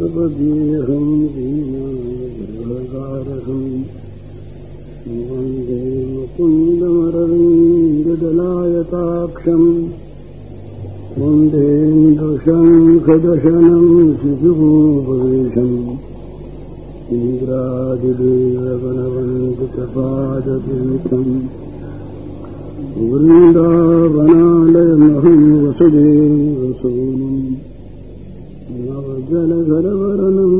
सर्वदेहं दीनानादारहं वन्दे मुकुन्दमरविन्ददलायताक्षं वन्दे शङ्खदशनं शिशुभूपवेशं इन्द्रादिदेवगणवन्दितपादपीठं वृन्दावनालयमहं वसुदेवसोऽहम् नवजलधरवरणं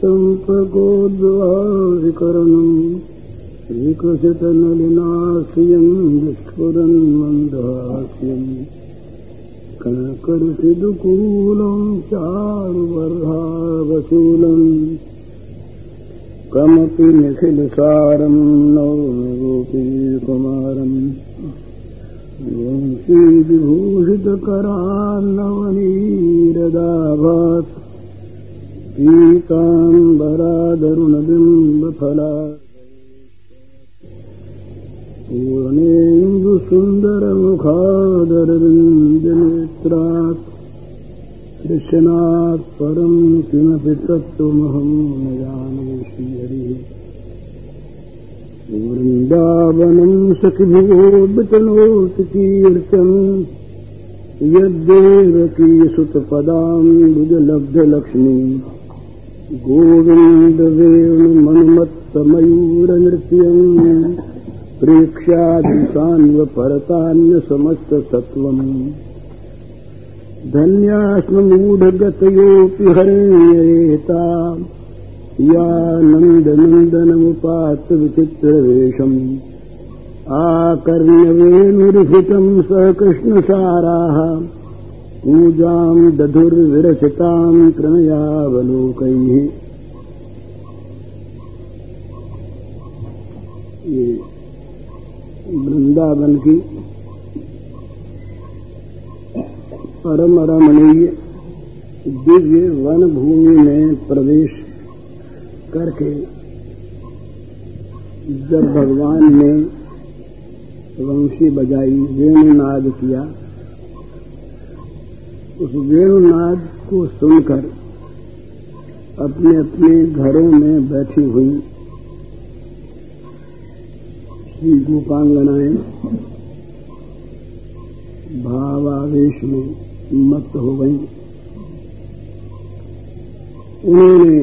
चम्पकोद्भाविकरणं विकसितनलिनास्यं विस्फुरन्मन्दहास्यं कनकरुषिदुकूलं चारुवर्हावशूलं कमपि निखिलसारं नवरूपीकुमारम् वंशी विभूषितकरान्नवनीरदाभात् पीताम्बरादरुणबिम्बफला पूर्णेन्दुसुन्दरमुखादरविन्दनेत्रात् कृष्णात् परं किमपि तत्त्वमहं न जाने श्रीहरिः वृन्दावनं सखिभिर्वचनोति कीर्तनं यद्देवकीसुतपदाम्बुजलब्धलक्ष्मीं गोविन्दवेणुमनुमत्तमयूरनृत्यं प्रेक्ष्यादिशान्वपरतान्यसमस्तसत्त्वं धन्यास्मूढगतयोऽपि हरेता या नन्दनन्दनमुपात्त विचित्रवेशम् आकर्ण्यवेणुरिफितं सहकृष्णसाराः पूजां दधुर्विरचितां प्रणयावलोकैः। ये वृंदावन की परम रमणीय दिव्य वन भूमि में प्रवेश करके जब भगवान ने वंशी बजाई वेणुनाद किया, उस वेणुनाद को सुनकर अपने अपने घरों में बैठी हुई श्री गोपांगनाएं भावावेश में मत हो गई। उन्होंने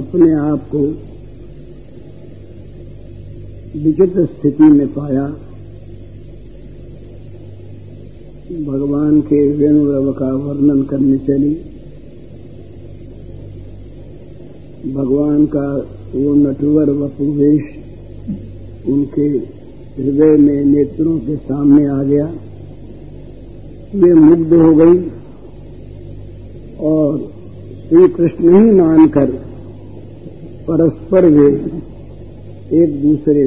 अपने आप को विचित्र स्थिति में पाया। भगवान के वेणुरव का वर्णन करने चली। भगवान का वो नटवर वपुवेश उनके हृदय में नेत्रों के सामने आ गया। वे मुग्ध हो गई और श्री कृष्ण ही मानकर परस्पर वे एक दूसरे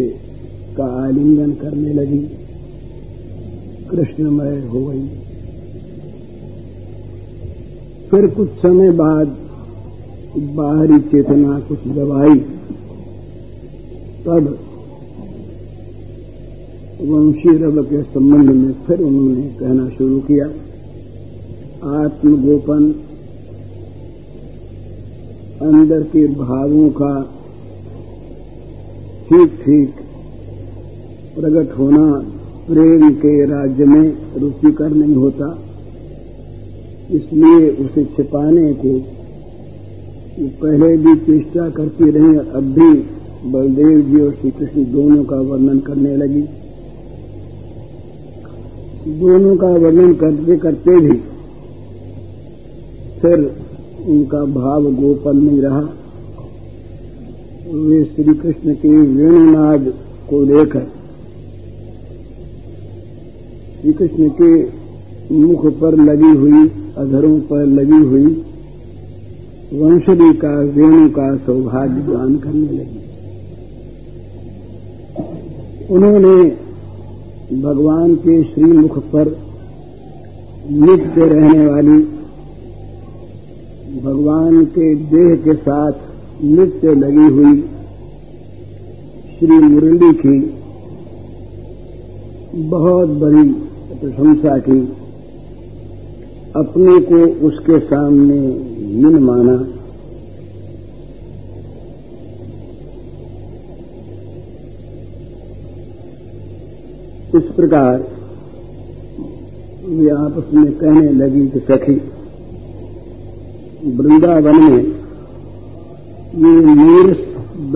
का आलिंगन करने लगी, कृष्णमय हो गई। फिर कुछ समय बाद बाहरी चेतना कुछ दबाई, तब वंशी रव के संबंध में फिर उन्होंने कहना शुरू किया, आत्मगोपन, अंदर के भावों का ठीक ठीक प्रकट होना प्रेम के राज्य में रुचिकर नहीं होता, इसलिए उसे छिपाने को पहले भी चेष्टा करती रही। अब भी बलदेव जी और श्री कृष्ण दोनों का वर्णन करने लगी। दोनों का वर्णन करते करते भी फिर उनका भाव गोपन नहीं रहा। वे श्री कृष्ण के वेणुनाद को लेकर श्री कृष्ण के मुख पर लगी हुई, अधरों पर लगी हुई वंशली का वेणु का सौभाग्य गान करने लगी। उन्होंने भगवान के श्रीमुख पर नित्य रहने वाली, भगवान के देह के साथ नित्य लगी हुई श्री मुरली की बहुत बड़ी प्रशंसा की अपने को उसके सामने हीन माना, इस प्रकार वे आपस में कहने लगी कि सखी, वृंदावन में ये नीरस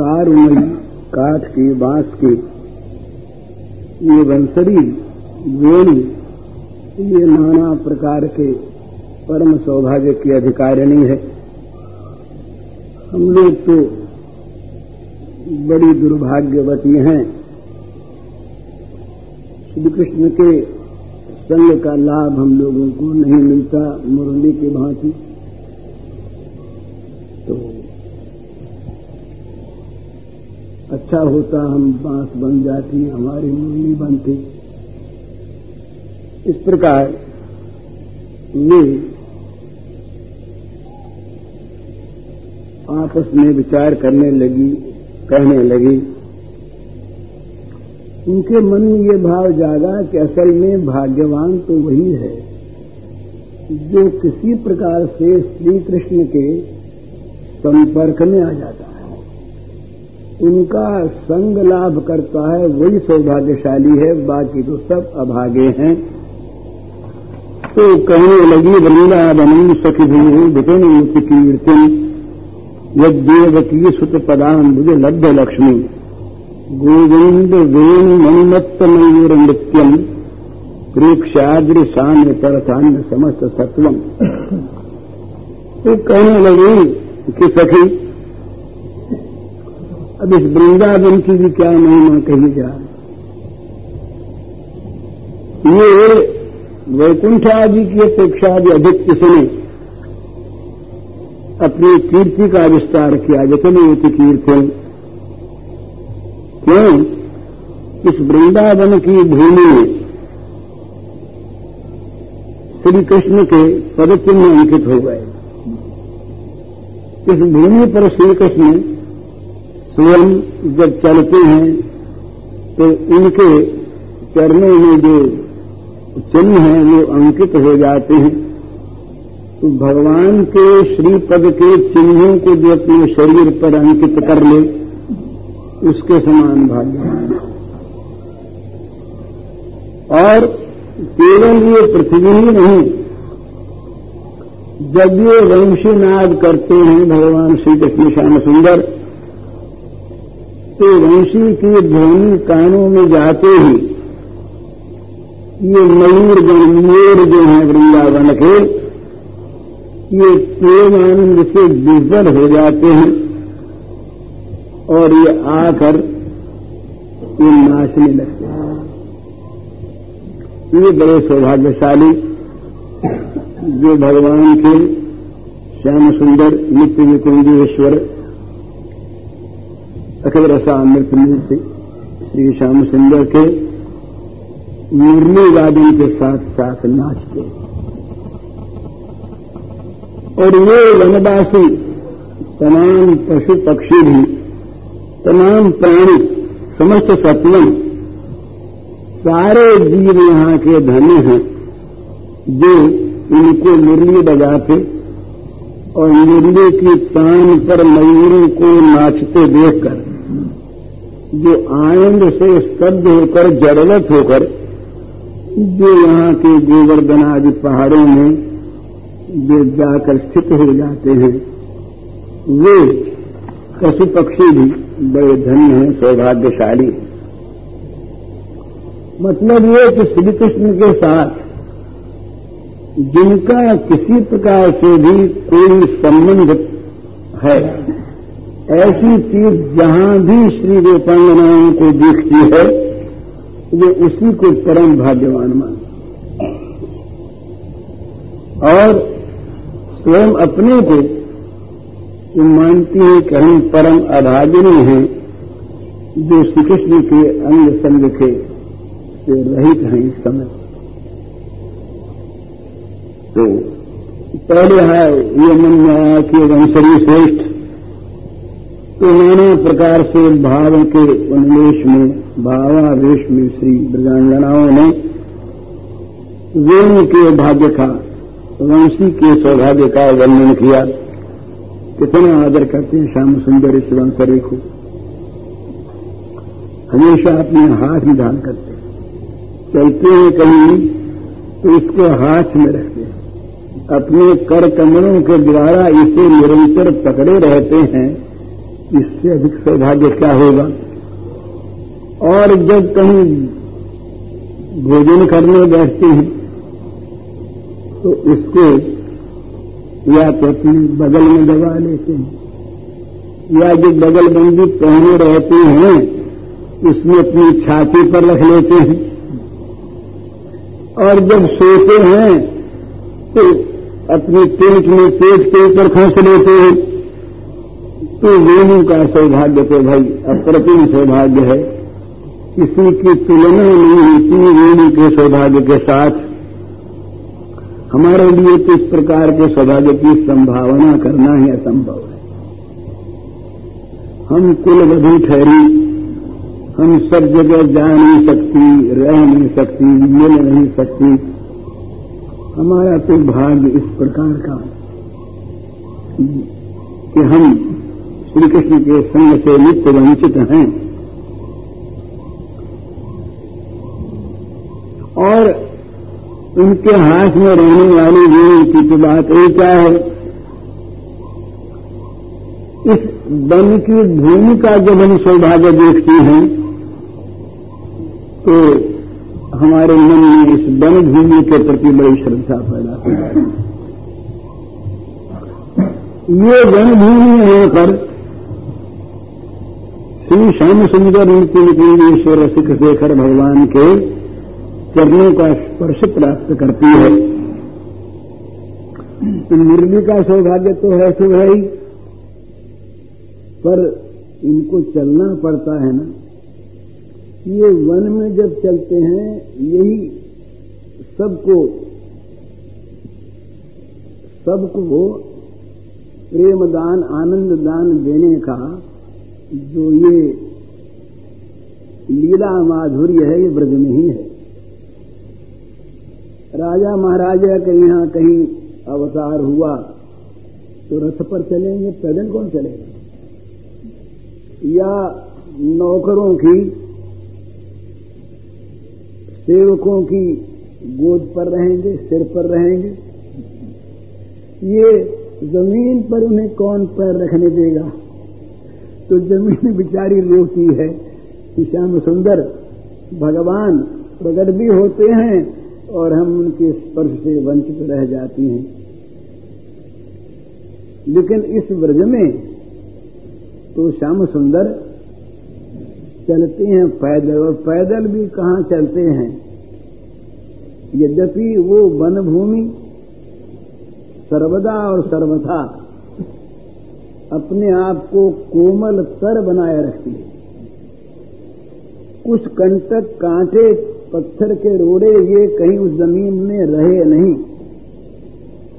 दारुमयी काठ के बांस के ये वंसरी वेणी, ये नाना प्रकार के परम सौभाग्य की अधिकारिणी है। हम लोग तो बड़ी दुर्भाग्यवती हैं, श्री कृष्ण के संग का लाभ हम लोगों को नहीं मिलता मुरली की भांति। तो अच्छा होता हम बांस बन जाती, हमारी मुरली बनती। इस प्रकार ये आपस में विचार करने लगी, कहने लगी। उनके मन में ये भाव जागा कि असल में भाग्यवान तो वही है जो किसी प्रकार से श्री कृष्ण के संपर्क में आ जाता है, उनका संग लाभ करता है, वही सौभाग्यशाली है, बाकी तो सब अभागे हैं। तो कहने लगी, वृंदावन सखिभि विपिन कीर्तिम यज्ञवती सुत पदाम्बुज लभ्य लक्ष्मी गोविंद वेणु मन्मत्त मयूर नृत्यम कृक्षाद्रि साम्य परतान्य समस्त सत्वम। तो कहने लगे कि सखी, अब इस वृंदावन की भी क्या महिमा कही जाए। ये वैकुंठ आदि की अपेक्षा भी अधिक किसने अपनी कीर्ति का विस्तार किया। जतन युति कीर्तन, क्यों इस वृंदावन की भूमि में श्री कृष्ण के पदचिन्ह अंकित हो गए। इस भूमि पर श्री कृष्ण स्वयं जब चलते हैं तो उनके चरणों में जो चिन्ह हैं वो अंकित हो जाते हैं। तो भगवान के श्री पद के चिन्हों को जो अपने शरीर पर अंकित कर ले, उसके समान भाग्यवान। और केवल ये पृथ्वी ही नहीं, जब ये वंशीनाद करते हैं भगवान श्री कृष्ण श्याम सुंदर, तो वंशी की ध्वनि कानों में जाते ही ये मयूर जो हैं वृंदावन के, ये प्रेम आनंद से विभोर हो जाते हैं और ये आकर ये नाचने लगते हैं। ये बड़े सौभाग्यशाली जो भगवान के श्याम सुंदर नित्य विकुंजेश्वर अखिल रसामृत मूर्ति श्री श्याम सुंदर के मुरली वादन के साथ साथ नाचते हैं। और ये वनवासी तमाम पशु पक्षी भी, तमाम प्राणी समस्त सत्वम, सारे जीव यहां के धनी हैं जो इनको मुरली बजाते और मुरली की तान पर मयूरों को नाचते देखकर जो आनंद से स्तब्ध होकर, जड़वत होकर, जो यहां के गोवर्धन आदि पहाड़ों में जो जाकर स्थित हो जाते हैं, वे पशु पक्षी भी बड़े धन्य हैं, सौभाग्यशाली हैं। मतलब ये कि श्री कृष्ण के साथ जिनका किसी प्रकार से भी कोई संबंध है, ऐसी चीज जहां भी श्री गोपांगनाओं को देखती है, वे उसी को परम भाग्यवान मानते और स्वयं अपने को मानती है कि हम परम अभागिनी हैं जो श्री कृष्ण के अंग संग के रहित हैं। इस समय तो पहले है ये मन में आया कि वंशरी श्रेष्ठ, तो नाना प्रकार से भाव के उन्मेष में, भावावेश में श्री ब्रजांगनाओं ने वेणु के भाग्य का उसी के सौभाग्य का वर्णन किया। कितना आदर करते हैं श्याम सुंदर इस वंशरी को, हमेशा अपने हाथ में धारण करते हैं, चलते हैं कहीं तो इसको हाथ में रखते हैं, अपने कर कमलों के द्वारा इसे निरंतर पकड़े रहते हैं। इससे अधिक सौभाग्य क्या होगा। और जब कहीं भोजन करने बैठते हैं तो इसको या तो अपने बगल में दबा लेते हैं या जो बगल बंदी पहने रहते हैं उसमें अपनी छाती पर रख लेते हैं। और जब सोते हैं तो अपने पेट में पेट के ऊपर खींच लेते हैं। तो वेणु का सौभाग्य तो भाई अप्रतिम सौभाग्य है, किसी की तुलना नहीं होती वेणु के सौभाग्य के साथ। हमारे लिए तो इस प्रकार के सौभाग्य की संभावना करना ही असंभव है। हम कुलवधू ठहरी, हम सब जगह जा नहीं सकती, रह नहीं सकती, मिल नहीं सकती। हमारा तो भाग्य इस प्रकार का कि हम श्री कृष्ण के संग से नित्य वंचित हैं। और उनके हाथ में रहने वाली वेणु की तो बात एक है। इस वन की भूमि का जब हम सौभाग्य देखते हैं तो हमारे मन में इस वन भूमि के प्रति बड़ी श्रद्धा पैदा होती है। ये वन भूमि होकर श्री श्याम सुंदर नृत्य निकुंजेश्वर रसिक शेखर भगवान के चरणों का स्पर्श प्राप्त करती है। मुरली का सौभाग्य तो है सो भाई, पर इनको चलना पड़ता है ना। ये वन में जब चलते हैं यही सबको प्रेम दान आनंद दान देने का जो ये लीला माधुर्य है ये ब्रज में ही है। राजा महाराजा के यहां कहीं अवतार हुआ तो रथ पर चलेंगे, पैदल कौन चलेगा, या नौकरों की सेवकों की गोद पर रहेंगे, सिर पर रहेंगे। ये जमीन पर उन्हें कौन पैर रखने देगा। तो जमीन बिचारी रोती है कि श्याम सुंदर भगवान प्रकट भी होते हैं और हम उनके स्पर्श से वंचित रह जाती हैं। लेकिन इस ब्रज में तो श्याम सुंदर चलते हैं पैदल, और पैदल भी कहाँ चलते हैं। यद्यपि वो वन भूमि सर्वदा और सर्वथा अपने आप को कोमल तर बनाए रखती है। कुछ कंटक कांटे पत्थर के रोड़े ये कहीं उस जमीन में रहे नहीं।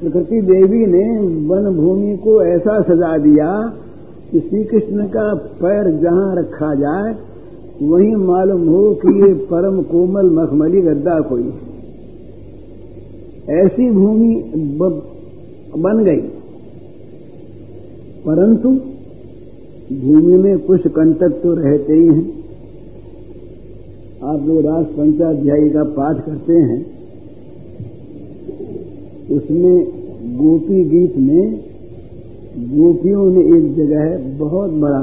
प्रकृति देवी ने वन भूमि को ऐसा सजा दिया कि श्री कृष्ण का पैर जहां रखा जाए वहीं मालूम हो कि ये परम कोमल मखमली गद्दा कोई है। ऐसी भूमि बन गई। परंतु भूमि में कुछ कंटक तो रहते ही हैं। आप लोग रास पंचाध्यायी का पाठ करते हैं, उसमें गोपी गीत में गोपियों ने एक जगह बहुत बड़ा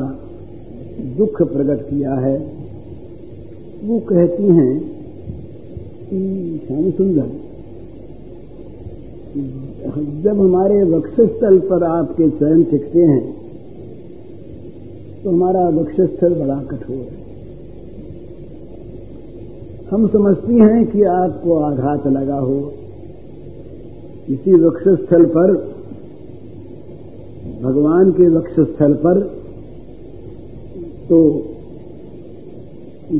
दुख प्रकट किया है। वो कहती हैं कि श्याम सुंदर जब हमारे वक्षस्थल पर आपके चरण टिकते हैं तो हमारा वक्षस्थल बड़ा कठोर है। हम समझती हैं कि आपको आघात लगा हो। इसी वक्षस्थल पर, भगवान के वक्षस्थल पर तो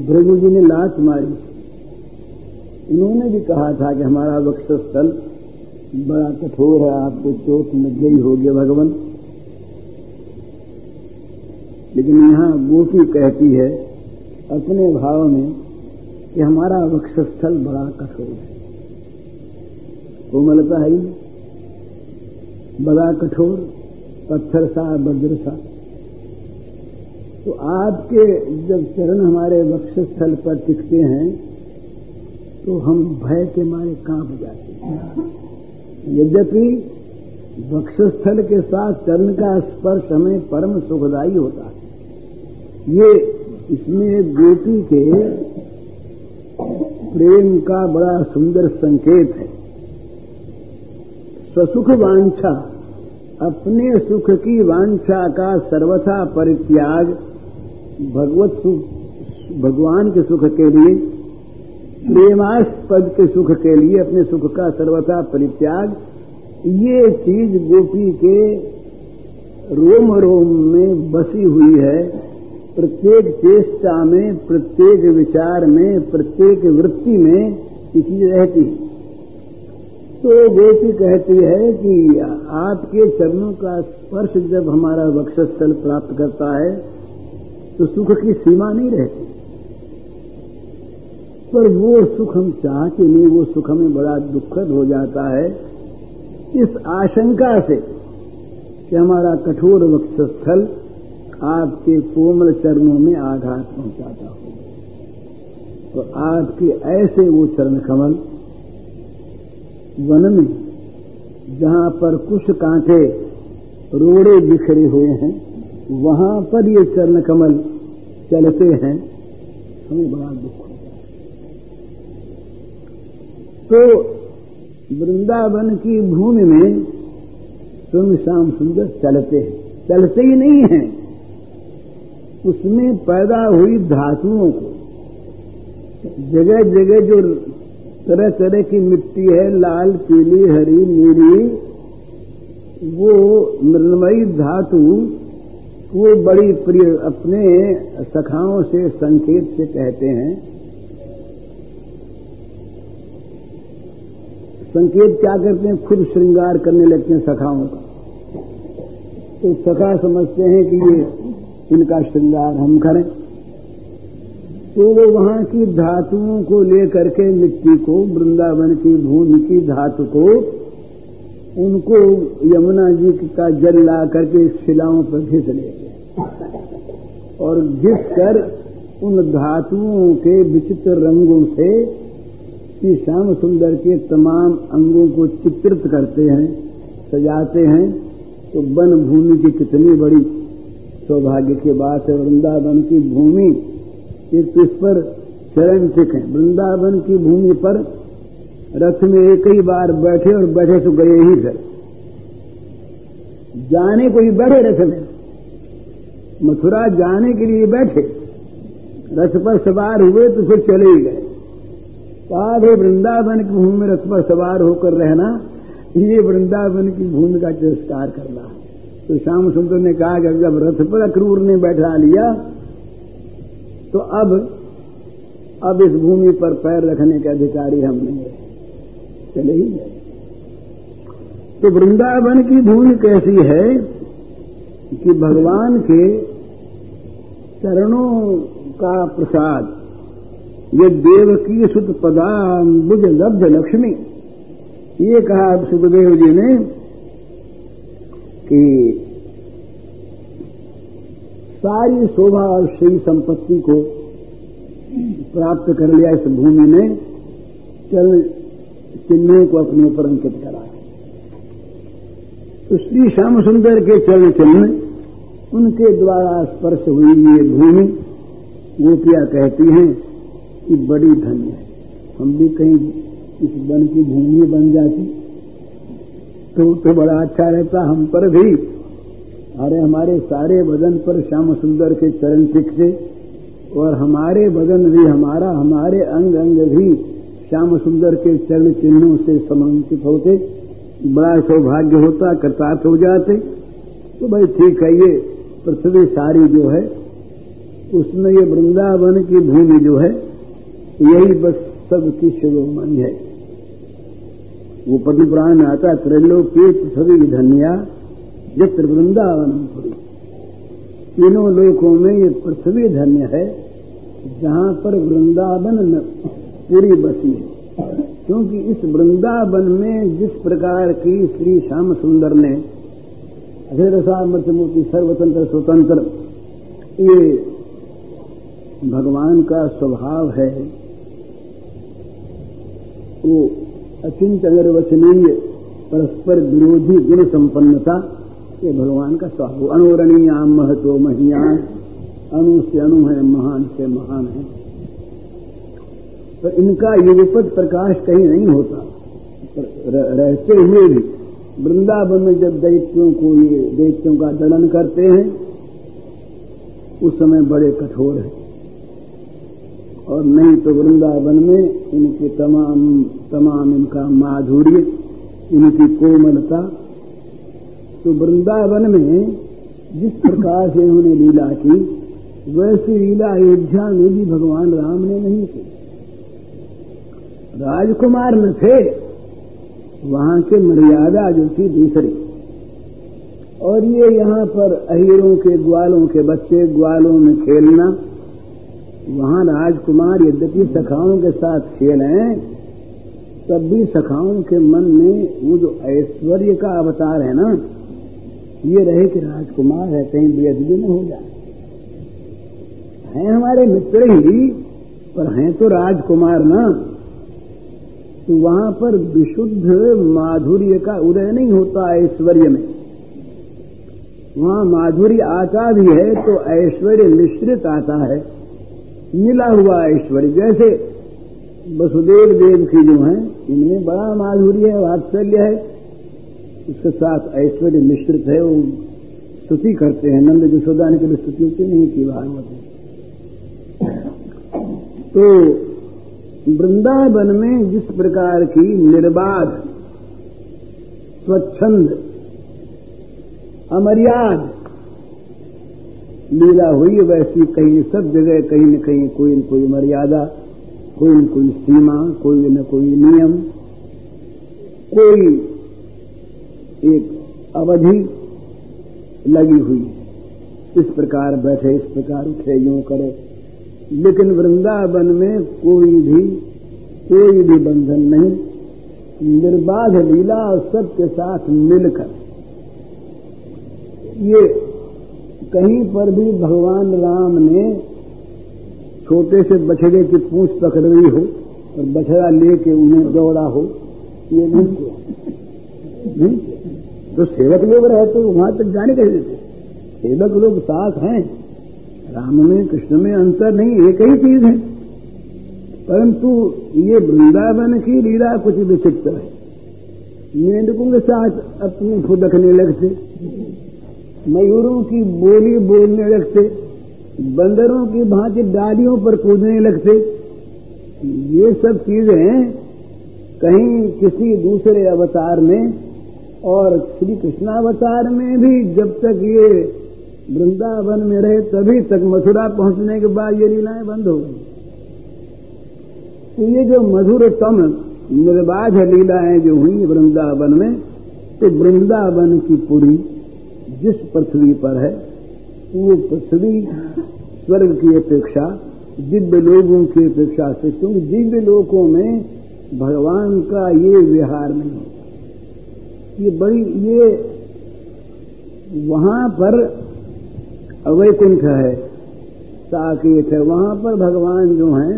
भृगु जी ने लात मारी। उन्होंने भी कहा था कि हमारा वक्षस्थल बड़ा कठोर है, आपको चोट लग गई होगी भगवान। लेकिन यहां गोपी कहती है अपने भाव में कि हमारा वक्षस्थल बड़ा कठोर है। कोमलता है बड़ा कठोर पत्थर सा वज्र सा। तो आपके जब चरण हमारे वक्षस्थल पर टिकते हैं तो हम भय के मारे कांप जाते हैं। यद्यपि वक्षस्थल के साथ चरण का स्पर्श हमें परम सुखदायी होता है, ये इसमें बेटी के प्रेम का बड़ा सुंदर संकेत है। स्वसुख वांछा, अपने सुख की वांछा का सर्वथा परित्याग भगवत सुख, भगवान के सुख के लिए, प्रेमास्पद के सुख के लिए अपने सुख का सर्वथा परित्याग, ये चीज गोपी के रोम रोम में बसी हुई है। प्रत्येक चेष्टा में, प्रत्येक विचार में, प्रत्येक वृत्ति में ये चीज रहती है। तो गोपी कहती है कि आपके चरणों का स्पर्श जब हमारा वक्षस्थल प्राप्त करता है तो सुख की सीमा नहीं रहती, पर वो सुख हम चाहते नहीं, वो सुख हमें बड़ा दुखद हो जाता है। इस आशंका से कि हमारा कठोर वक्षस्थल आपके कोमल चरणों में आघात पहुंचाता हो, तो आपके ऐसे वो चरण कमल वन में जहां पर कुछ कांटे रोड़े बिखरे हुए हैं वहां पर ये चरण कमल चलते हैं, हमें बड़ा दुख होता है। तो वृंदावन की भूमि में सुन श्याम सुंदर चलते हैं, चलते ही नहीं हैं, उसमें पैदा हुई धातुओं को जगह जगह जो तरह तरह की मिट्टी है, लाल, पीली, हरी, नीली, वो मृण्मयी धातु वो बड़ी प्रिय अपने सखाओं से संकेत से कहते हैं। संकेत क्या करते हैं? खुद श्रृंगार करने लगते हैं सखाओं का। तो सखा समझते हैं कि ये इनका श्रृंगार हम करें, तो वो वहां की धातुओं को लेकर के मिट्टी को, वृंदावन की भूमि की धातु को, उनको यमुना जी का जल ला करके शिलाओं पर घिस लेते और घिस कर उन धातुओं के विचित्र रंगों से श्री श्याम सुंदर के तमाम अंगों को चित्रित करते हैं, सजाते हैं। तो वन भूमि की कितनी बड़ी सौभाग्य की बात है। वृंदावन की भूमि एक तो इस पर चरण टिक है, वृंदावन की भूमि पर रथ में एक ही बार बैठे और बैठे तो गए ही थे, जाने को ही बैठे रथ में, मथुरा जाने के लिए बैठे, रथ पर सवार हुए तो फिर चले ही गए। आधे वृंदावन की भूमि में रथ पर सवार होकर रहना, ये वृंदावन की भूमि का तिरस्कार करना है। तो श्याम सुंदर ने कहा कि जब रथ पर अक्रूर ने बैठा लिया तो अब इस भूमि पर पैर रखने के अधिकारी हम नहीं है, चले ही गए। तो वृंदावन की भूमि कैसी है कि भगवान के चरणों का प्रसाद, ये देवकी सुत पदाम्बुज लब्ध लक्ष्मी, ये कहा सुखदेव जी ने कि सारी शोभा और श्री संपत्ति को प्राप्त कर लिया इस भूमि ने, चल चिन्ह को अपने ऊपर अंकित करा। तो श्री श्याम सुंदर के चरण चिन्ह, उनके द्वारा स्पर्श हुई ये भूमि, गोपियां कहती हैं कि बड़ी धन्य है, हम भी कहीं इस वन की भूमि बन जाती तो बड़ा अच्छा रहता। हम पर भी, अरे हमारे सारे बदन पर श्याम सुंदर के चरण टिकते और हमारे बदन भी, हमारे अंग अंग भी श्याम सुंदर के चरण चिन्हों से समन्वित होते, बड़ा सौभाग्य होता, कृतार्थ हो जाते। तो भाई ठीक है, ये पृथ्वी सारी जो है उसमें ये वृंदावन की भूमि जो है यही बस सबकी शिरोमणि है। वो पद्म पुराण में आता, त्रैलोक्य पृथ्वी धन्या जित्र वृंदावन पुरी, तीनों लोकों में ये पृथ्वी धन्य है जहां पर वृंदावन पूरी बसी है। क्योंकि इस वृंदावन में जिस प्रकार की श्री श्याम सुंदर ने अघेर सामर्थ्य मूर्ति सर्वतंत्र स्वतंत्र, ये भगवान का स्वभाव है। वो अचिंत अनिर्वचनीय परस्पर विरोधी गुण संपन्नता, ये भगवान का स्वभाव। अणुरणीयाम महतो महियान, अणु से अणु है, महान से महान है। पर इनका युगपद प्रकाश कहीं नहीं होता। रहते हुए भी वृंदावन में जब दैत्यों का दलन करते हैं, उस समय बड़े कठोर हैं, और नहीं तो वृंदावन में इनके तमाम तमाम इनका माधुर्य, इनकी कोमलता। तो वृंदावन में जिस प्रकार से इन्होंने लीला की, वैसी लीला अयोध्या में भी भगवान राम ने नहीं की। राजकुमार न थे, वहां के मर्यादा जो थी दूसरी, और ये यहां पर अहीरों के ग्वालों के बच्चे, ग्वालों में खेलना। वहां राजकुमार यद्यपि सखाओं के साथ खेलें, तब भी सखाओं के मन में वो जो ऐश्वर्य का अवतार है ना, ये रहे कि राजकुमार है, कहीं बेअदबी न हो जाए। हैं हमारे मित्र ही, पर हैं तो राजकुमार ना। तो वहां पर विशुद्ध माधुर्य का उदय नहीं होता ऐश्वर्य में। वहां माधुर्य आता भी है तो ऐश्वर्य मिश्रित आता है, मिला हुआ ऐश्वर्य। जैसे वसुदेव देव की जो है, इनमें बड़ा माधुर्य है, वात्सल्य है, उसके साथ ऐश्वर्य मिश्रित है। वो स्तुति करते हैं, नंद यशोदा ने कभी स्तुति की नहीं की भागवत। तो वृंदावन में जिस प्रकार की निर्बाध, स्वच्छंद, अमर्याद लीला हुई, वैसी कहीं सब जगह कहीं न कहीं कोई न कोई मर्यादा, कोई न कोई सीमा, कोई न कोई नियम, कोई एक अवधि लगी हुई है। इस प्रकार बैठे, इस प्रकार उठे, यूं करे। लेकिन वृंदावन में कोई भी बंधन नहीं, निर्बाध लीला और सबके साथ मिलकर। ये कहीं पर भी भगवान राम ने छोटे से बछड़े की पूंछ पकड़ ली हो और बछड़ा लेके उन्हें दौड़ा हो, ये नहीं। तो सेवक लोग रहते वहां तक जाने कैसे थे? सेवक लोग साथ हैं। राम में कृष्ण में अंतर नहीं, एक ही चीज है। परंतु ये वृंदावन की लीला कुछ विचित्र है। मेंढकों के साथ अपनी फुदकने लगते, मयूरों की बोली बोलने लगते, बंदरों की भांति डालियों पर कूदने लगते। ये सब चीजें कहीं किसी दूसरे अवतार में और श्री कृष्णावतार में भी, जब तक ये वृंदावन में रहे तभी तक, मथुरा पहुंचने के बाद ये लीलाएं बंद हो गई। तो ये जो मधुरतम निर्बाध लीलाएं जो हुई वृंदावन में, तो वृंदावन की पुरी जिस पृथ्वी पर है, वो पृथ्वी स्वर्ग की अपेक्षा, दिव्य लोगों की अपेक्षा से, क्योंकि दिव्य लोकों में भगवान का ये विहार नहीं होता। वहां पर वैकुंठ है, साकेत है, वहां पर भगवान जो हैं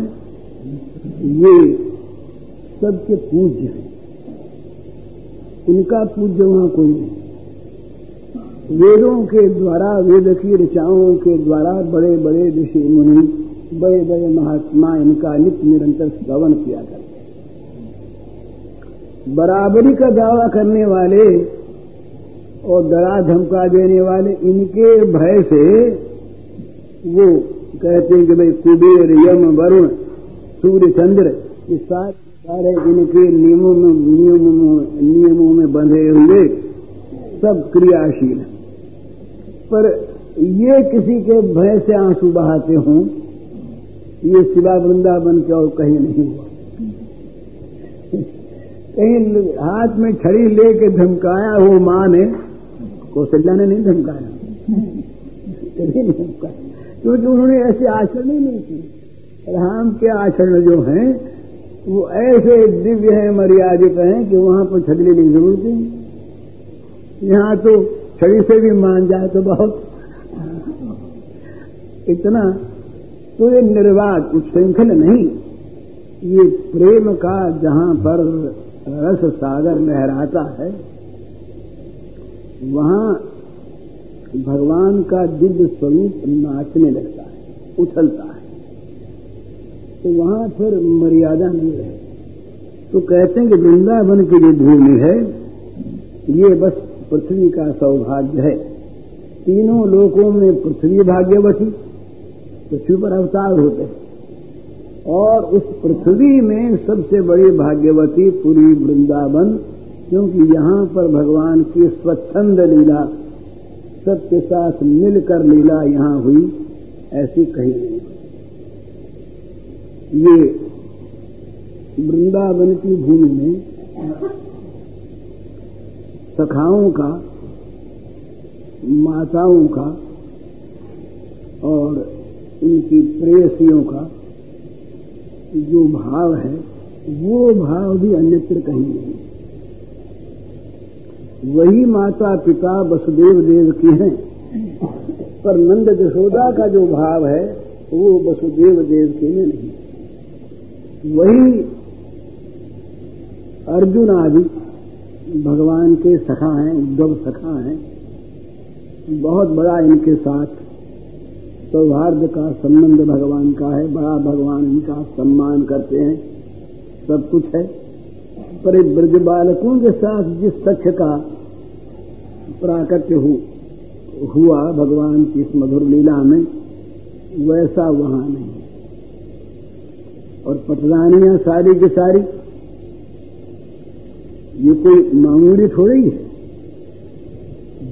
ये सबके पूज्य हैं। उनका पूज्य वहां कोई नहीं। वेदों के द्वारा, वेद की ऋचाओं के द्वारा बड़े बड़े ऋषि मुनि, बड़े बड़े महात्मा इनका नित्य निरंतर श्रवण किया करते हैं। बराबरी का दावा करने वाले और डरा धमका देने वाले, इनके भय से वो कहते हैं कि भाई कुबेर, यम, वरुण, सूर्य, चंद्र, ये सारे इनके नियमों में बंधे हुए सब क्रियाशील हैं। पर ये किसी के भय से आंसू बहाते हों, ये सिवा वृंदावन के और कहीं नहीं हुआ। कहीं हाथ में छड़ी लेके धमकाया हो मां ने, कौशल्या ने नहीं धमकाया, कभी नहीं धमकाया, क्योंकि उन्होंने ऐसे आचरण ही नहीं किए। राम के आचरण जो हैं वो ऐसे दिव्य हैं, मर्यादित हैं कि वहां पर छगली नहीं जरूर थी। यहां तो छड़ी से भी मान जाए तो बहुत। इतना तो ये निर्वाद उच्छृंखल नहीं, ये प्रेम का जहां पर रस सागर लहराता है वहां भगवान का दिव्य स्वरूप नाचने लगता है, उछलता है, तो वहां फिर मर्यादा नहीं रहे। तो कहते हैं कि वृंदावन की जो भूमि है ये बस पृथ्वी का सौभाग्य है। तीनों लोकों में पृथ्वी भाग्यवती, पृथ्वी पर अवतार होते हैं, और उस पृथ्वी में सबसे बड़ी भाग्यवती पूरी वृंदावन, क्योंकि यहां पर भगवान की स्वच्छंद लीला, सबके साथ मिलकर लीला यहां हुई, ऐसी कहीं नहीं। ये वृंदावन की भूमि में सखाओं का, माताओं का और इनकी प्रेयसियों का जो भाव है वो भाव भी अन्यत्र कहीं नहीं। वही माता पिता वसुदेव देव की हैं, पर नंद यशोदा का जो भाव है वो वसुदेव देव के में नहीं। वही अर्जुन आदि भगवान के सखा हैं, उद्धव सखा हैं, बहुत बड़ा इनके साथ सौहार्द का संबंध भगवान का है, बड़ा भगवान इनका सम्मान करते हैं, सब कुछ है। पर एक ब्रज बालकों के साथ जिस सख्य का प्राकट्य हुआ भगवान की इस मधुर लीला में, वैसा वहां नहीं। और पटरानियां सारी की सारी, ये कोई मामूली थोड़ी है।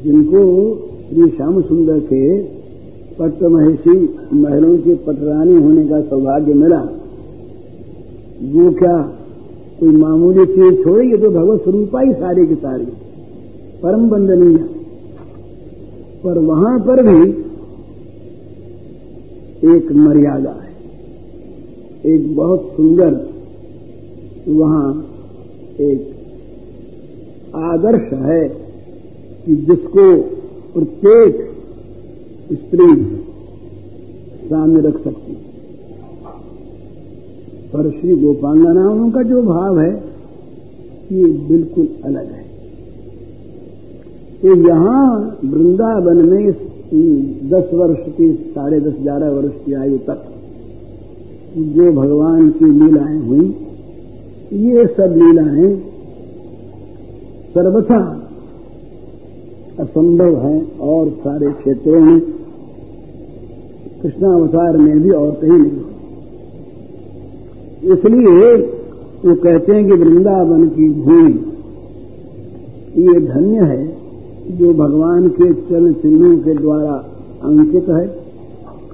जिनको श्री श्याम सुंदर के पट महेशी महलों की पटरानी होने का सौभाग्य मिला, वो क्या कोई मामूली चीज थोड़ी है। तो भगवत स्वरूपा ही सारी की सारी, परम बंदनीय। पर वहां पर भी एक मर्यादा है, एक बहुत सुंदर वहां एक आदर्श है कि जिसको प्रत्येक स्त्री सामने रख सकती। पर श्री गोपांगनाओं का जो भाव है ये बिल्कुल अलग है। तो यहां वृंदावन में 10 वर्ष की 10.5-11 वर्ष की आयु तक जो भगवान की लीलाएं हुई, ये सब लीलाएं सर्वथा असंभव हैं और सारे क्षेत्रों में, कृष्णावतार में भी और कहीं नहीं। इसलिए वो कहते हैं कि वृंदावन की भूमि ये धन्य है जो भगवान के चरण चिन्हों के द्वारा अंकित है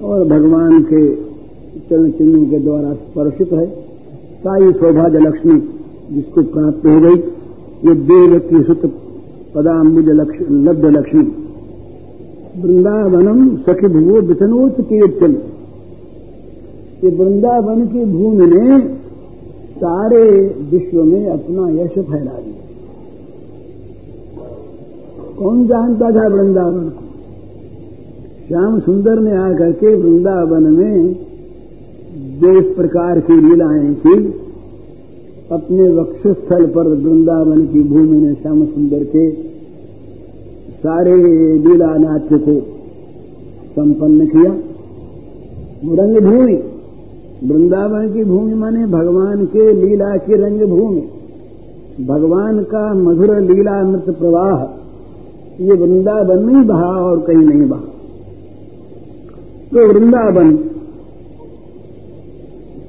और भगवान के चरण चिन्हों के द्वारा स्पर्शित है। साई सौभाग्य लक्ष्मी जिसको प्राप्त हो गई, ये देव की सुत पदाम्बुज लब्ध लक्ष्मी। वृंदावनम सखी भुवो वितनोत कीर्तन, ये वृंदावन की भूमि ने सारे विश्व में अपना यश फैला दिया। कौन जानता था वृंदावन को? श्याम सुंदर ने आकर के वृंदावन में जो इस प्रकार की लीलाएं की, अपने वक्षस्थल पर वृंदावन की भूमि ने श्याम सुंदर के सारे लीला नाट्य को संपन्न किया। रंगभूमि, वृंदावन की भूमि माने भगवान के लीला की रंगभूमि, भगवान का मधुर लीला मृत प्रवाह ये वृंदावन में ही बहा और कहीं नहीं बहा। तो वृंदावन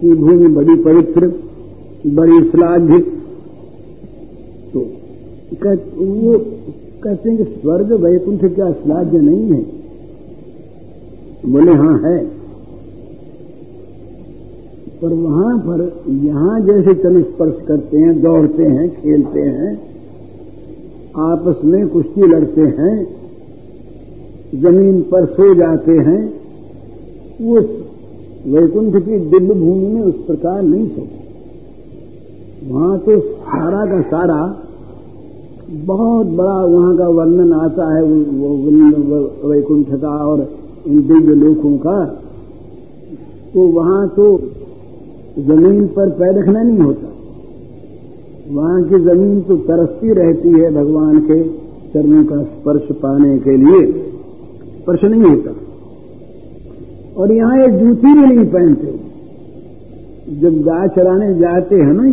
की भूमि बड़ी पवित्र, बड़ी श्लाघ्य। तो वो कहते हैं कि स्वर्ग वैकुंठ क्या श्लाघ्य नहीं है? बोले हां है, पर वहां पर यहां जैसे चरण स्पर्श करते हैं, दौड़ते हैं, खेलते हैं, आपस में कुश्ती लड़ते हैं, जमीन पर सो जाते हैं, वो वैकुंठ की दिव्य भूमि में उस प्रकार नहीं सोचा। वहां तो सारा का सारा बहुत बड़ा वहां का वर्णन आता है वो वैकुंठ का और इन दिव्य लोकों का। तो वहां तो जमीन पर पैर रखना नहीं होता, वहां की जमीन तो तरसती रहती है भगवान के चरणों का स्पर्श पाने के लिए, स्पर्श नहीं होता। और यहां ये जूती भी नहीं पहनते, जब गाय चराने जाते हैं ना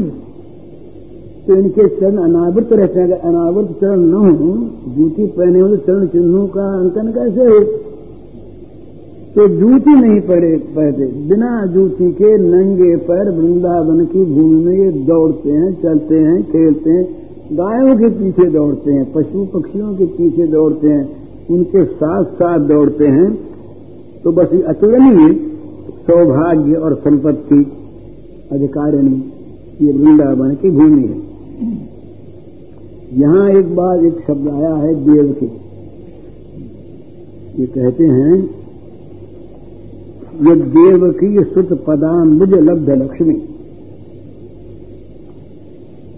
तो इनके चरण अनावृत रहते हैं। अगर अनावृत चरण न हो, जूती पहने हो तो चरण चिन्हों का अंकन कैसे हो? तो जूती नहीं पहनते, बिना जूती के नंगे पर वृंदावन की भूमि में ये दौड़ते हैं, चलते हैं, खेलते हैं, गायों के पीछे दौड़ते हैं, पशु पक्षियों के पीछे दौड़ते हैं, उनके साथ साथ दौड़ते हैं। तो बस अतुलनीय सौभाग्य और संपत्ति अधिकारिणी ये वृंदावन की भूमि है। यहां एक बार एक शब्द आया है देव के, ये कहते हैं ये देव की सुत पदाम मुझ लब्ध लक्ष्मी।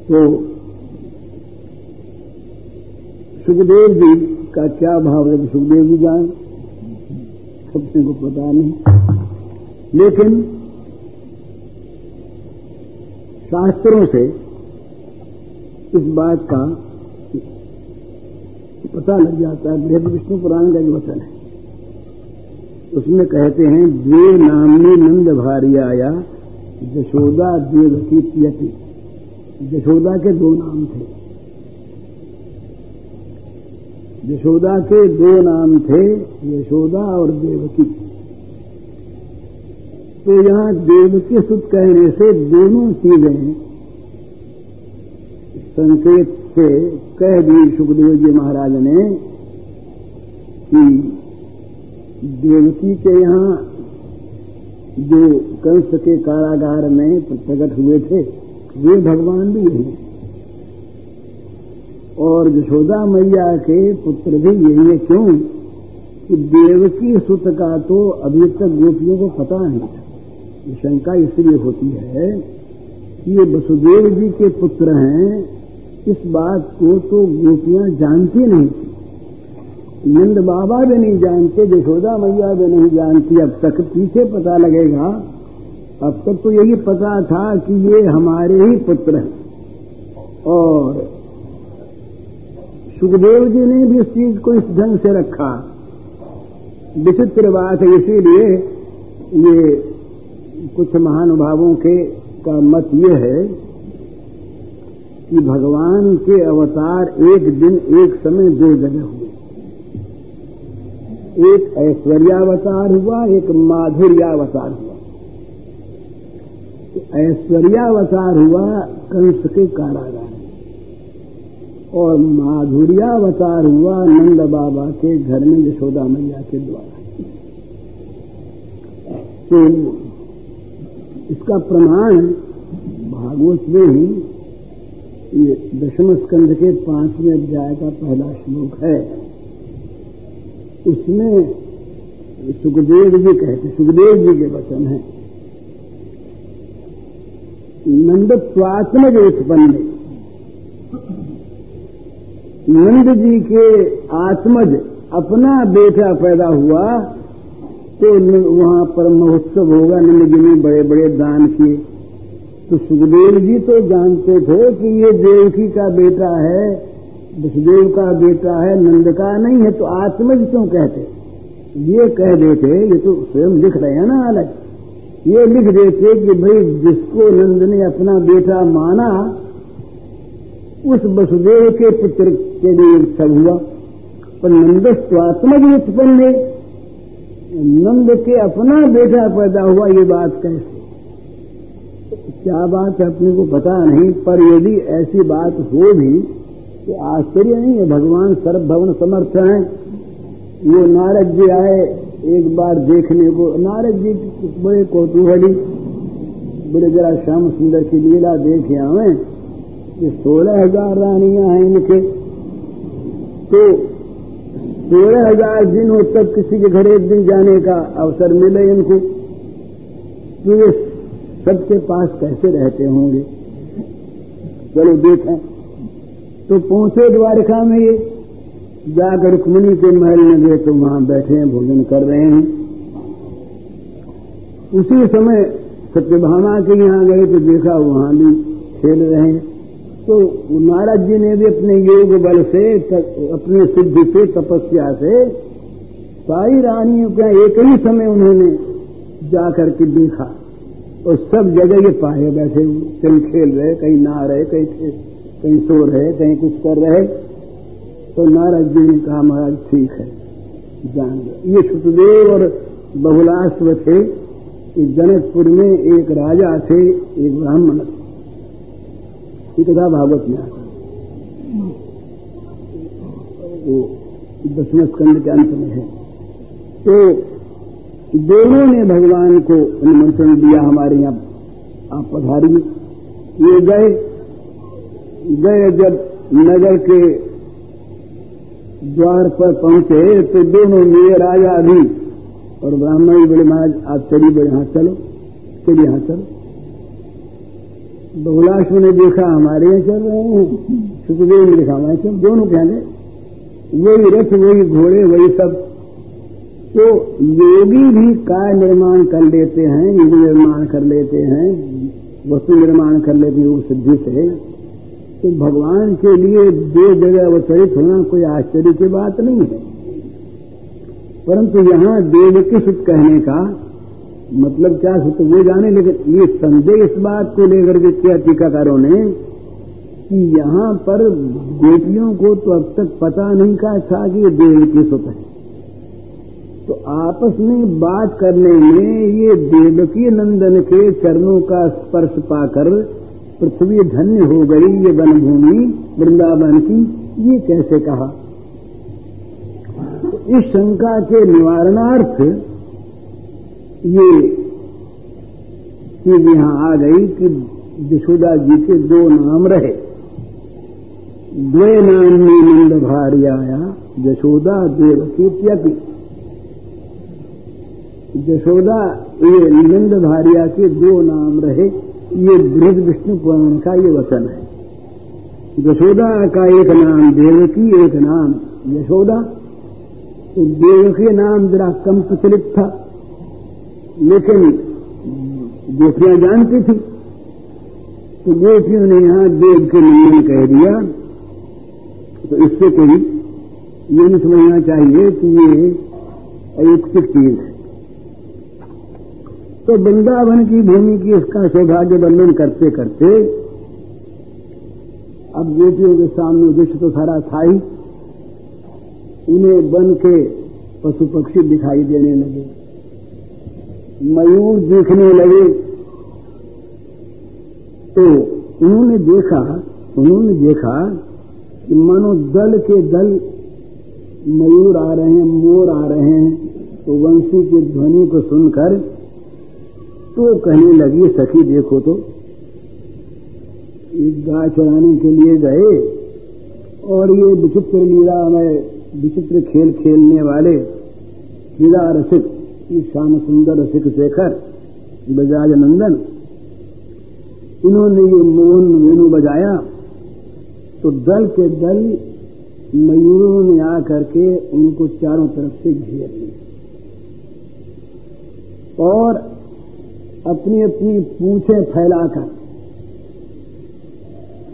तो सुखदेव जी का क्या भाव है? सुखदेव जी जाए सबसे को पता नहीं, लेकिन शास्त्रों से इस बात का पता लग जाता है। बृहद विष्णु पुराण का जो वचन है उसमें कहते हैं देव नामनी नंद भारी आया जशोदा देव की पियति। जशोदा के दो नाम थे, जशोदा के दो नाम थे, यशोदा और देवकी। तो यहां देवकी सुत कहने से दोनों चीजें संकेत से कह दी सुखदेव जी महाराज ने कि देवकी के यहां जो कंस के कारागार में प्रकट हुए थे वे भगवान भी यही हैं, और यशोदा मैया के पुत्र भी यही है। क्यों कि देवकी सुत का तो अभी तक गोपियों को पता नहीं था। शंका इसलिए होती है कि ये वसुदेव जी के पुत्र हैं, इस बात को तो गोपियां जानती नहीं थी, नंद बाबा भी नहीं जानते, जशोदा मैया भी नहीं जानती। अब तक पीछे पता लगेगा, अब तक तो यही पता था कि ये हमारे ही पुत्र हैं। और सुखदेव जी ने भी इस चीज को इस ढंग से रखा। विचित्र बात है, इसीलिए ये कुछ महानुभावों के का मत ये है कि भगवान के अवतार एक दिन एक समय दो जगह हुए, एक ऐश्वर्यावतार हुआ, एक माधुर्यावतार हुआ। तो ऐश्वर्यावतार हुआ कंस के कारागार में, और माधुर्यावतार हुआ नंद बाबा के घर में यशोदा मैया के द्वारा। तो इसका प्रमाण भागवत में ही ये 10वें स्कंध के 5वें अध्याय का पहला श्लोक है। उसमें सुखदेव जी कहते, सुखदेव जी के वचन है नंदत्वात्मज उत्पन्न। नंद जी के आत्मज अपना बेटा पैदा हुआ तो वहां पर महोत्सव होगा, नंदगी में बड़े बड़े दान किए। तो सुखदेव जी तो जानते थे कि ये देवकी का बेटा है, वसुदेव का बेटा है, नंद का नहीं है। तो आत्मज क्यों कहते? ये कह देते, ये तो स्वयं लिख रहे हैं ना अलग, ये लिख देते कि भाई जिसको नंद ने अपना बेटा माना उस वसुदेव के पुत्र के लिए सब हुआ। पर नंदस्वात्मज उत्पन्न, नंद के अपना बेटा पैदा हुआ, ये बात कैसे? क्या बात है अपने को पता नहीं, पर यदि ऐसी बात हो भी तो आश्चर्य नहीं है। भगवान सर्वभवन समर्थ हैं। वो नारद जी आए एक बार देखने को, नारद जी बड़े कौतूहली, बड़े जरा श्याम सुंदर की लीला देखे आवे, ये 16,000 रानियां हैं इनके। तो 16,000 दिनों तक किसी के घर एक दिन जाने का अवसर मिले इनको, तो ये सबके पास कैसे रहते होंगे? चलो देखें। तो पहुंचे द्वारका में, ये जाकर रुक्मिणी के महल में गए तो वहां बैठे हैं, भोजन कर रहे हैं। उसी समय सत्यभामा के यहां गए तो देखा वहां भी खेल रहे हैं। तो नारद जी ने भी अपने योग बल से, अपने सिद्धि से, तपस्या से सारी रानियों का एक ही समय उन्होंने जाकर के देखा और सब जगह ये पाए बैठे हुए, कहीं खेल रहे, कहीं नहा रहे, कहीं सो रहे, कहीं कुछ कर रहे। तो नारद जी ने कहा महाराज ठीक है जान गए। ये सुखदेव और बहुलाश्व थे। जनकपुर में एक राजा थे, एक ब्राह्मण। ये कथा भागवत में आता वो 10वें स्कंद के अंत में है। तो दोनों ने भगवान को निमंत्रण दिया, हमारे यहां आप पधारी। ये गए जब नगर के द्वार पर पहुंचे तो दोनों ने, राजा भी और ब्राह्मण भी, बोले महाराज आप चली बड़े, हाथ चलो चलिए, हाथ चलो। बहुलाश्व ने देखा हमारे यहां चल रहे हैं, सुखदेव ने देखा हमारे चल, दोनों कहने वही रथ, वही घोड़े, वही सब। तो योगी भी काय निर्माण कर लेते हैं, युग निर्माण कर लेते हैं, वस्तु निर्माण कर लेते हैं योग सिद्धि से। तो भगवान के लिए दो जगह अवतरित होना कोई आश्चर्य की बात नहीं है, परंतु यहां देव के सुख कहने का मतलब क्या सुख वो जाने। लेकिन ये संदेह इस बात को लेकर के किया टीकाकारों ने कि यहां पर गोपियों को तो अब तक पता नहीं था कि ये देव के सुख है। तो आपस में बात करने में ये देवकी नंदन के चरणों का स्पर्श पाकर पृथ्वी धन्य हो गई, ये वनभूमि वृंदावन की, ये कैसे कहा। तो इस शंका के निवारणार्थ ये चीज यहां आ गई कि यशोदा जी के दो नाम रहे, द्वे नाम्नी नंद भार्याया यशोदा देवकी इत्यपि। यशोदा ये नंद भार्या के दो नाम रहे, ये बृहद विष्णु पुराण का ये वचन है। यशोदा का एक नाम देवकी, एक नाम यशोदा। तो देवकी नाम जरा कम प्रचलित था, लेकिन गोपियां जानती थी। तो गोपियों ने यहां देव के नंदन कह दिया। तो इससे कोई ये नहीं समझना चाहिए कि ये अयुक्तिक चीज है। तो वृंदावन की भूमि की इसका सौभाग्य वर्णन करते करते अब गोपियों के सामने उद्देश्य तो सारा था ही, उन्हें वन के पशु पक्षी दिखाई देने लगे, मयूर देखने लगे। तो उन्होंने देखा कि मानो दल के दल मयूर आ रहे हैं, मोर आ रहे हैं। तो वंशी की ध्वनि को सुनकर तो कहने लगी सखी देखो तो एक गाय चराने के लिए गए और ये विचित्र लीला में विचित्र खेल खेलने वाले लीला रसिक, ये श्याम सुंदर रसिक शेखर बजाज नंदन, इन्होंने ये मोहन वेणु बजाया। तो दल के दल मयूरों ने आकर के उनको चारों तरफ से घेर लिया और अपनी अपनी पूंछें फैलाकर,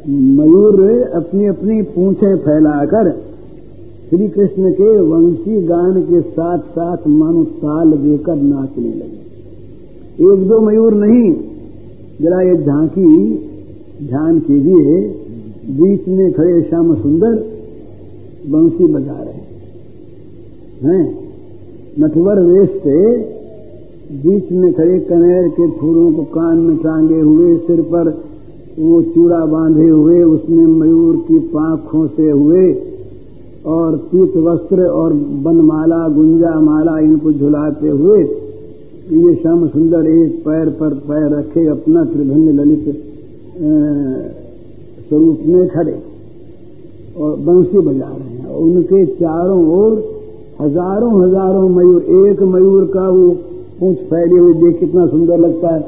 मयूर अपनी अपनी पूंछें फैलाकर श्री कृष्ण के वंशी गान के साथ साथ मानो ताल देकर नाचने लगे। एक दो मयूर नहीं, जरा ये झांकी ध्यान कीजिए, बीच में खड़े श्याम सुंदर वंशी बजा रहे हैं, नटवर वेश से बीच में खड़े कनेर के फूलों को कान में टांगे हुए, सिर पर वो चूड़ा बांधे हुए, उसमें मयूर की पांख खोसे हुए और पीत वस्त्र और बनमाला गुंजा माला इनको झुलाते हुए ये श्याम सुंदर एक पैर पर पैर रखे अपना त्रिभुवन ललित स्वरूप में खड़े और बंसी बजा रहे हैं। उनके चारों ओर हजारों हजारों मयूर, एक मयूर का वो पूंछ फैली हुई देख कितना सुंदर लगता है,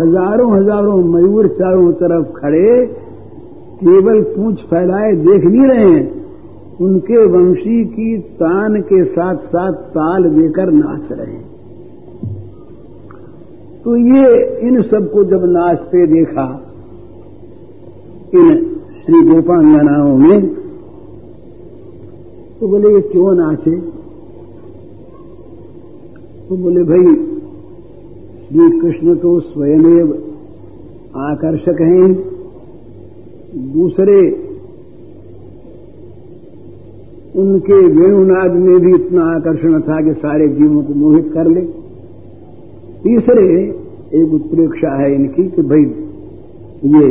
हजारों हजारों मयूर चारों तरफ खड़े केवल पूंछ फैलाए देख नहीं रहे हैं, उनके वंशी की तान के साथ साथ ताल देकर नाच रहे हैं। तो ये इन सबको जब नाचते देखा इन श्री गोपांगनाओं में, तो बोले ये क्यों नाचे? तो बोले भाई श्री कृष्ण तो स्वयमेव आकर्षक हैं, दूसरे उनके वेणुनाद में भी इतना आकर्षण था कि सारे जीवों को मोहित कर ले, तीसरे एक उत्प्रेक्षा है इनकी कि भाई ये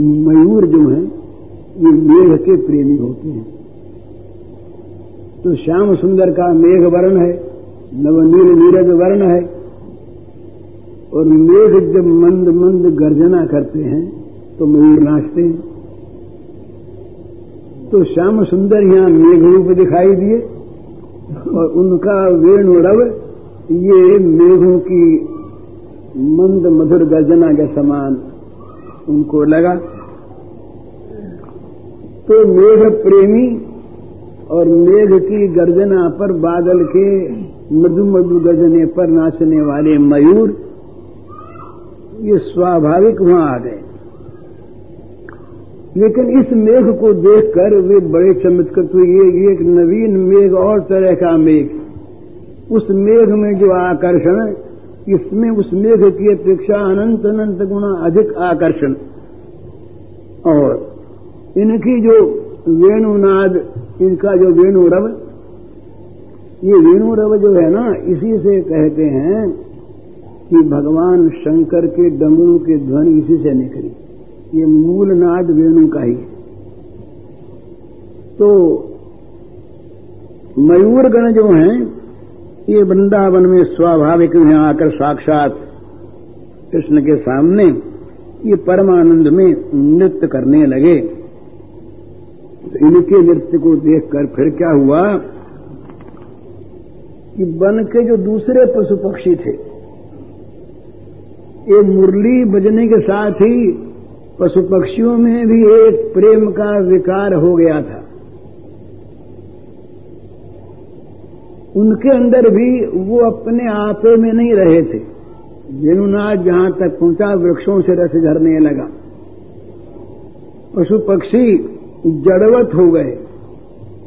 मयूर जो है ये मेघ के प्रेमी होते हैं, तो श्याम सुंदर का मेघ वर्ण है, नवनील नीरज वर्ण है, और मेघ जब मंद मंद गर्जना करते हैं तो मयूर नाचते हैं। तो श्याम सुंदर यहां मेघ रूप दिखाई दिए और उनका वेणु रव ये मेघों की मंद मधुर गर्जना के समान उनको लगा। तो मेघ प्रेमी और मेघ की गर्जना पर, बादल के मधु मधु गर्जने पर नाचने वाले मयूर ये स्वाभाविक वहां आ गए। लेकिन इस मेघ को देखकर वे बड़े चमत्कृत हुए। ये एक नवीन मेघ और तरह का मेघ, उस मेघ में जो आकर्षण, इसमें उस मेघ की अपेक्षा अनंत अनंत गुणा अधिक आकर्षण। और इनकी जो वेणुनाद, इनका जो वेणुरव, ये वेणुरव जो है ना, इसी से कहते हैं कि भगवान शंकर के डमरू के ध्वनि इसी से निकली। ये मूल नाद वेणु का ही है। तो मयूरगण जो हैं ये वृंदावन में स्वाभाविक में आकर साक्षात कृष्ण के सामने ये परमानंद में नृत्य करने लगे। तो इनके नृत्य को देखकर फिर क्या हुआ कि वन के जो दूसरे पशु पक्षी थे, ये मुरली बजने के साथ ही पशु पक्षियों में भी एक प्रेम का विकार हो गया था। उनके अंदर भी वो अपने आपे में नहीं रहे थे। वेणुनाद जहां तक पहुंचा वृक्षों से रस झरने लगा, पशु पक्षी जड़वत हो गए,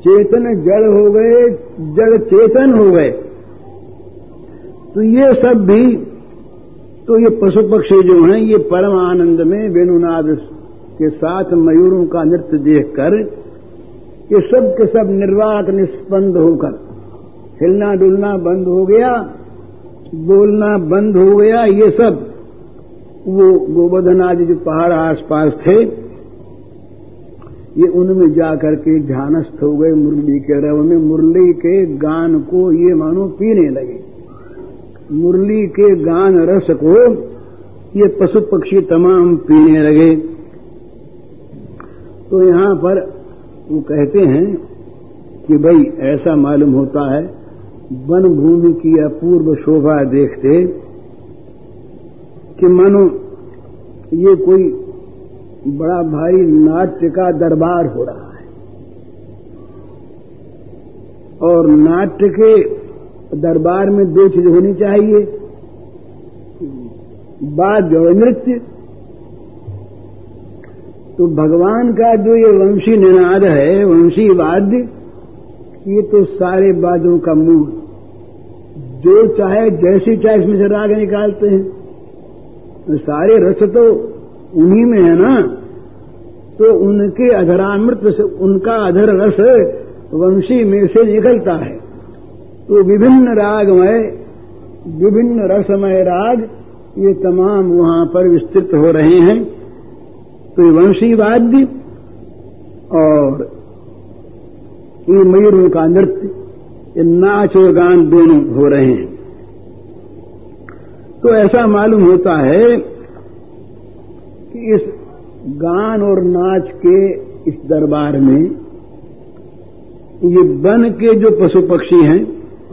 चेतन जड़ हो गए, जड़ चेतन हो गए। तो ये सब भी, तो ये पशु पक्षी जो हैं ये परम आनंद में वेणुनाद के साथ मयूरों का नृत्य देखकर ये सब के सब निर्वाक निस्पंद होकर, हिलना डुलना बंद हो गया, बोलना बंद हो गया, ये सब वो गोवर्धन आदि जो पहाड़ आसपास थे ये उनमें जाकर के ध्यानस्थ हो गए। मुरली के रव में, मुरली के गान को ये मानो पीने लगे। मुरली के गान रस को ये पशु पक्षी तमाम पीने लगे। तो यहां पर वो कहते हैं कि भाई ऐसा मालूम होता है वन भूमि की अपूर्व शोभा देखते कि मानो ये कोई बड़ा भारी नाट्य का दरबार हो रहा है। और नाट्य के दरबार में दो चीज होनी चाहिए, वाद्य और नृत्य। तो भगवान का जो ये वंशी निनाद है, वंशी वाद्य, ये तो सारे वाद्यों का मूल, जो चाहे जैसी चाहे इसमें से राग निकालते हैं, सारे रस तो उन्हीं में है ना। तो उनके अधरामृत से, उनका अधर रस वंशी में से निकलता है। तो विभिन्न रागमय, विभिन्न रसमय राग ये तमाम वहां पर विस्तृत हो रहे हैं। तो वंशी वाद्य और ये मयूरों का नृत्य, ये नाच और गान दोनों हो रहे हैं। तो ऐसा मालूम होता है कि इस गान और नाच के इस दरबार में ये वन के जो पशु पक्षी हैं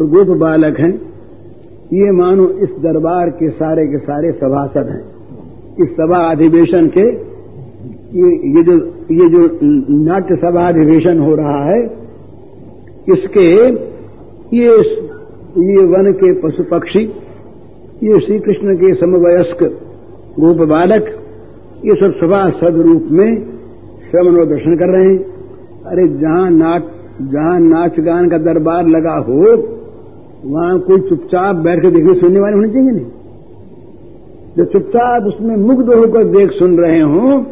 और गोप बालक हैं ये मानो इस दरबार के सारे सभासद हैं, इस सभा अधिवेशन के ये जो नाट्य सभा अधिवेशन हो रहा है, इसके ये वन के पशु पक्षी, ये श्री कृष्ण के समवयस्क गोप बालक, ये सब सभा सदरूप में श्रवण और दर्शन कर रहे हैं। अरे जहां नाच गान का दरबार लगा हो, वहां कोई चुपचाप बैठ के देखने सुनने वाले होने चाहिए नहीं। जो चुपचाप उसमें मुग्ध होकर देख सुन रहे हों,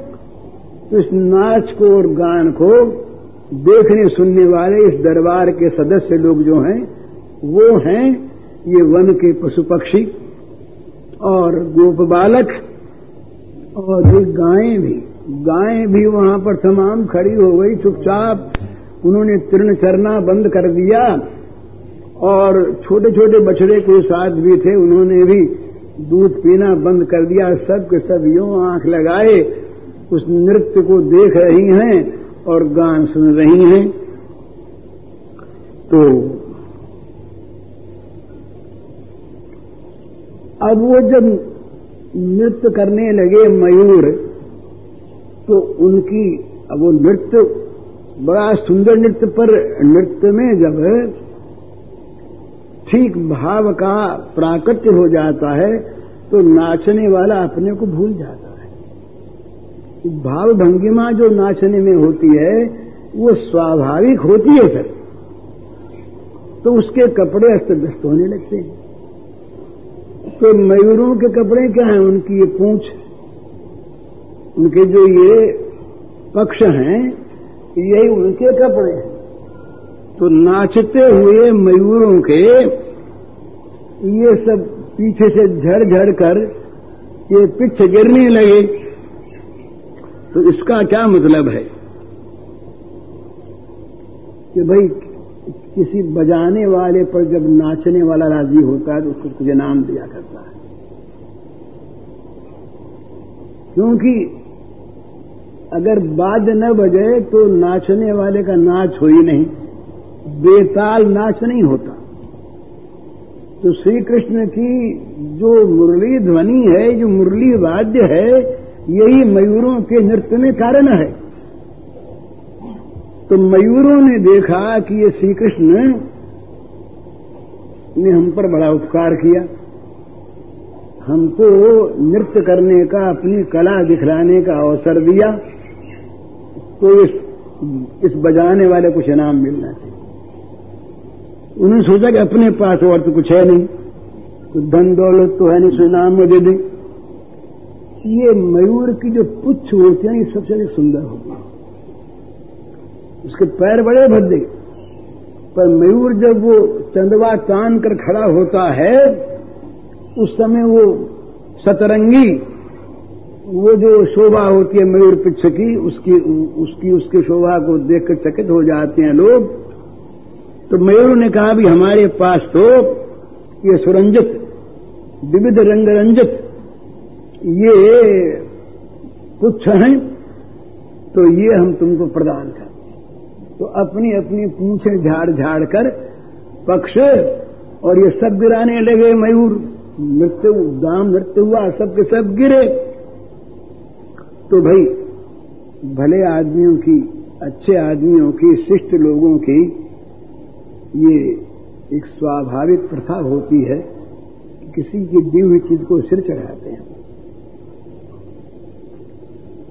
तो इस नाच को और गान को देखने सुनने वाले इस दरबार के सदस्य लोग जो हैं, वो हैं ये वन के पशु पक्षी और गोप बालक और ये गायें भी वहां पर तमाम खड़ी हो गई। चुपचाप उन्होंने तृण चरना बंद कर दिया और छोटे छोटे बछड़े के साथ भी थे, उन्होंने भी दूध पीना बंद कर दिया। सब के सब यूं आंख लगाए उस नृत्य को देख रही हैं और गान सुन रही हैं। तो अब वो जब नृत्य करने लगे मयूर, तो उनकी अब वो नृत्य बड़ा सुंदर नृत्य, पर नृत्य में जब ठीक भाव का प्राकट्य हो जाता है तो नाचने वाला अपने को भूल जाता है। भाव भंगिमा जो नाचने में होती है वो स्वाभाविक होती है सर, तो उसके कपड़े अस्त व्यस्त होने लगते हैं। तो मयूरों के कपड़े क्या हैं? उनकी ये पूंछ, उनके जो ये पक्ष हैं, यही उनके कपड़े हैं। तो नाचते हुए मयूरों के ये सब पीछे से झड़ झड़ कर ये पिछ गिरने लगे। तो इसका क्या मतलब है कि भाई किसी बजाने वाले पर जब नाचने वाला राजी होता है तो उसको कुछ इनाम दिया करता है, क्योंकि अगर बाद न बजे तो नाचने वाले का नाच हो ही नहीं, बेताल नाच नहीं होता। तो श्री कृष्ण की जो मुरली ध्वनि है, जो मुरली वाद्य है, यही मयूरों के नृत्य में कारण है। तो मयूरों ने देखा कि ये श्री कृष्ण ने हम पर बड़ा उपकार किया, हमको नृत्य करने का, अपनी कला दिखलाने का अवसर दिया, तो इस बजाने वाले कुछ इनाम मिलना चाहिए। उन्होंने सोचा कि अपने पास और तो कुछ है नहीं, कुछ धन दौलत तो है नहीं, सो इनाम में दे दें। ये मयूर की जो पुच्छ होती है, ये सबसे अधिक सुंदर होती है। उसके पैर बड़े भद्दे, पर मयूर जब वो चंदवा तान कर खड़ा होता है, उस समय वो सतरंगी, वो जो शोभा होती है मयूर पुच्छ की, उसकी शोभा को देखकर चकित हो जाते हैं लोग। तो मयूरों ने कहा भी हमारे पास तो ये सुरंजित, विविध रंग रंजित ये पुच्छ हैं, तो ये हम तुमको प्रदान कर। तो अपनी अपनी पूंछें झाड़ झाड़ कर पक्ष और ये सब गिराने लगे मयूर। नृत्य दाम नृत्य हुआ, सबके सब गिरे। तो भाई भले आदमियों की, अच्छे आदमियों की, शिष्ट लोगों की ये एक स्वाभाविक प्रथा होती है कि किसी की दी हुई चीज को सिर चढ़ाते हैं।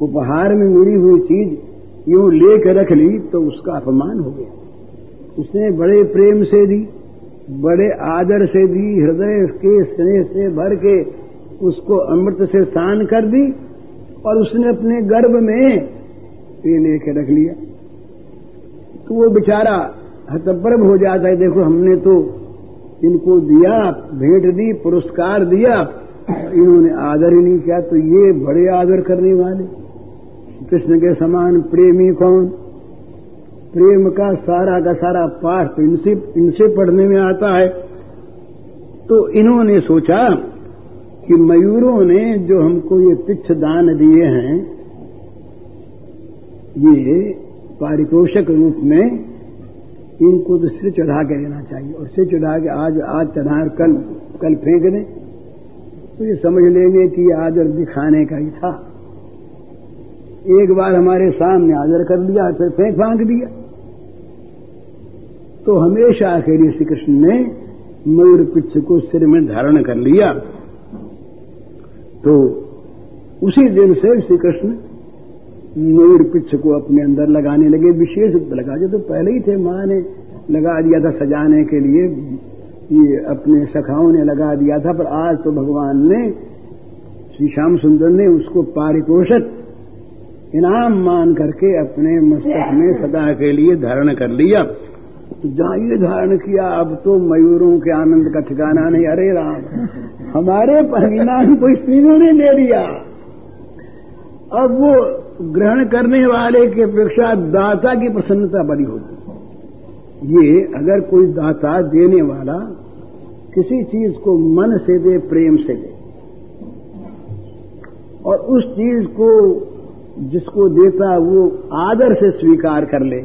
उपहार में मिली हुई चीज यूं लेकर रख ली तो उसका अपमान हो गया। उसने बड़े प्रेम से दी, बड़े आदर से दी, हृदय के स्नेह से भर के उसको अमृत से सान कर दी, और उसने अपने गर्भ में ये लेकर रख लिया। तो वो बेचारा हतप्रभ हो जाता है। देखो हमने तो इनको दिया, भेंट दी, पुरस्कार दिया, इन्होंने आदर ही नहीं किया। तो ये बड़े आदर करने वाले, कृष्ण के समान प्रेमी कौन? प्रेम का सारा पाठ तो इनसे पढ़ने में आता है। तो इन्होंने सोचा कि मयूरों ने जो हमको ये तुच्छ दान दिए हैं, ये पारितोषिक रूप में, इनको तो सिर चढ़ा के लेना चाहिए, और सिर चढ़ा के आज चढ़ा कल फेंक दें, तो ये समझ लेंगे कि आदर दिखाने का ही था। एक बार हमारे सामने हाजिर कर दिया, फिर फेंक फांक दिया। तो हमेशा आखिरी श्री कृष्ण ने मयूर पिच्छ को सिर में धारण कर लिया। तो उसी दिन से श्री कृष्ण मयूर पिच्छ को अपने अंदर लगाने लगे, विशेष लगा जो तो पहले ही थे, मां ने लगा दिया था सजाने के लिए, ये अपने सखाओं ने लगा दिया था, पर आज तो भगवान ने श्री श्याम सुंदर ने उसको पारितोषिक इनाम मान करके अपने मस्तक में सदा के लिए धारण कर लिया। तो जहां ये धारण किया, अब तो मयूरों के आनंद का ठिकाना नहीं। अरे राम, हमारे परिणाम को स्त्रियों ने ले लिया। अब वो ग्रहण करने वाले की अपेक्षा दाता की प्रसन्नता बड़ी होती। ये अगर कोई दाता देने वाला किसी चीज को मन से दे, प्रेम से दे, और उस चीज को जिसको देता वो आदर से स्वीकार कर ले,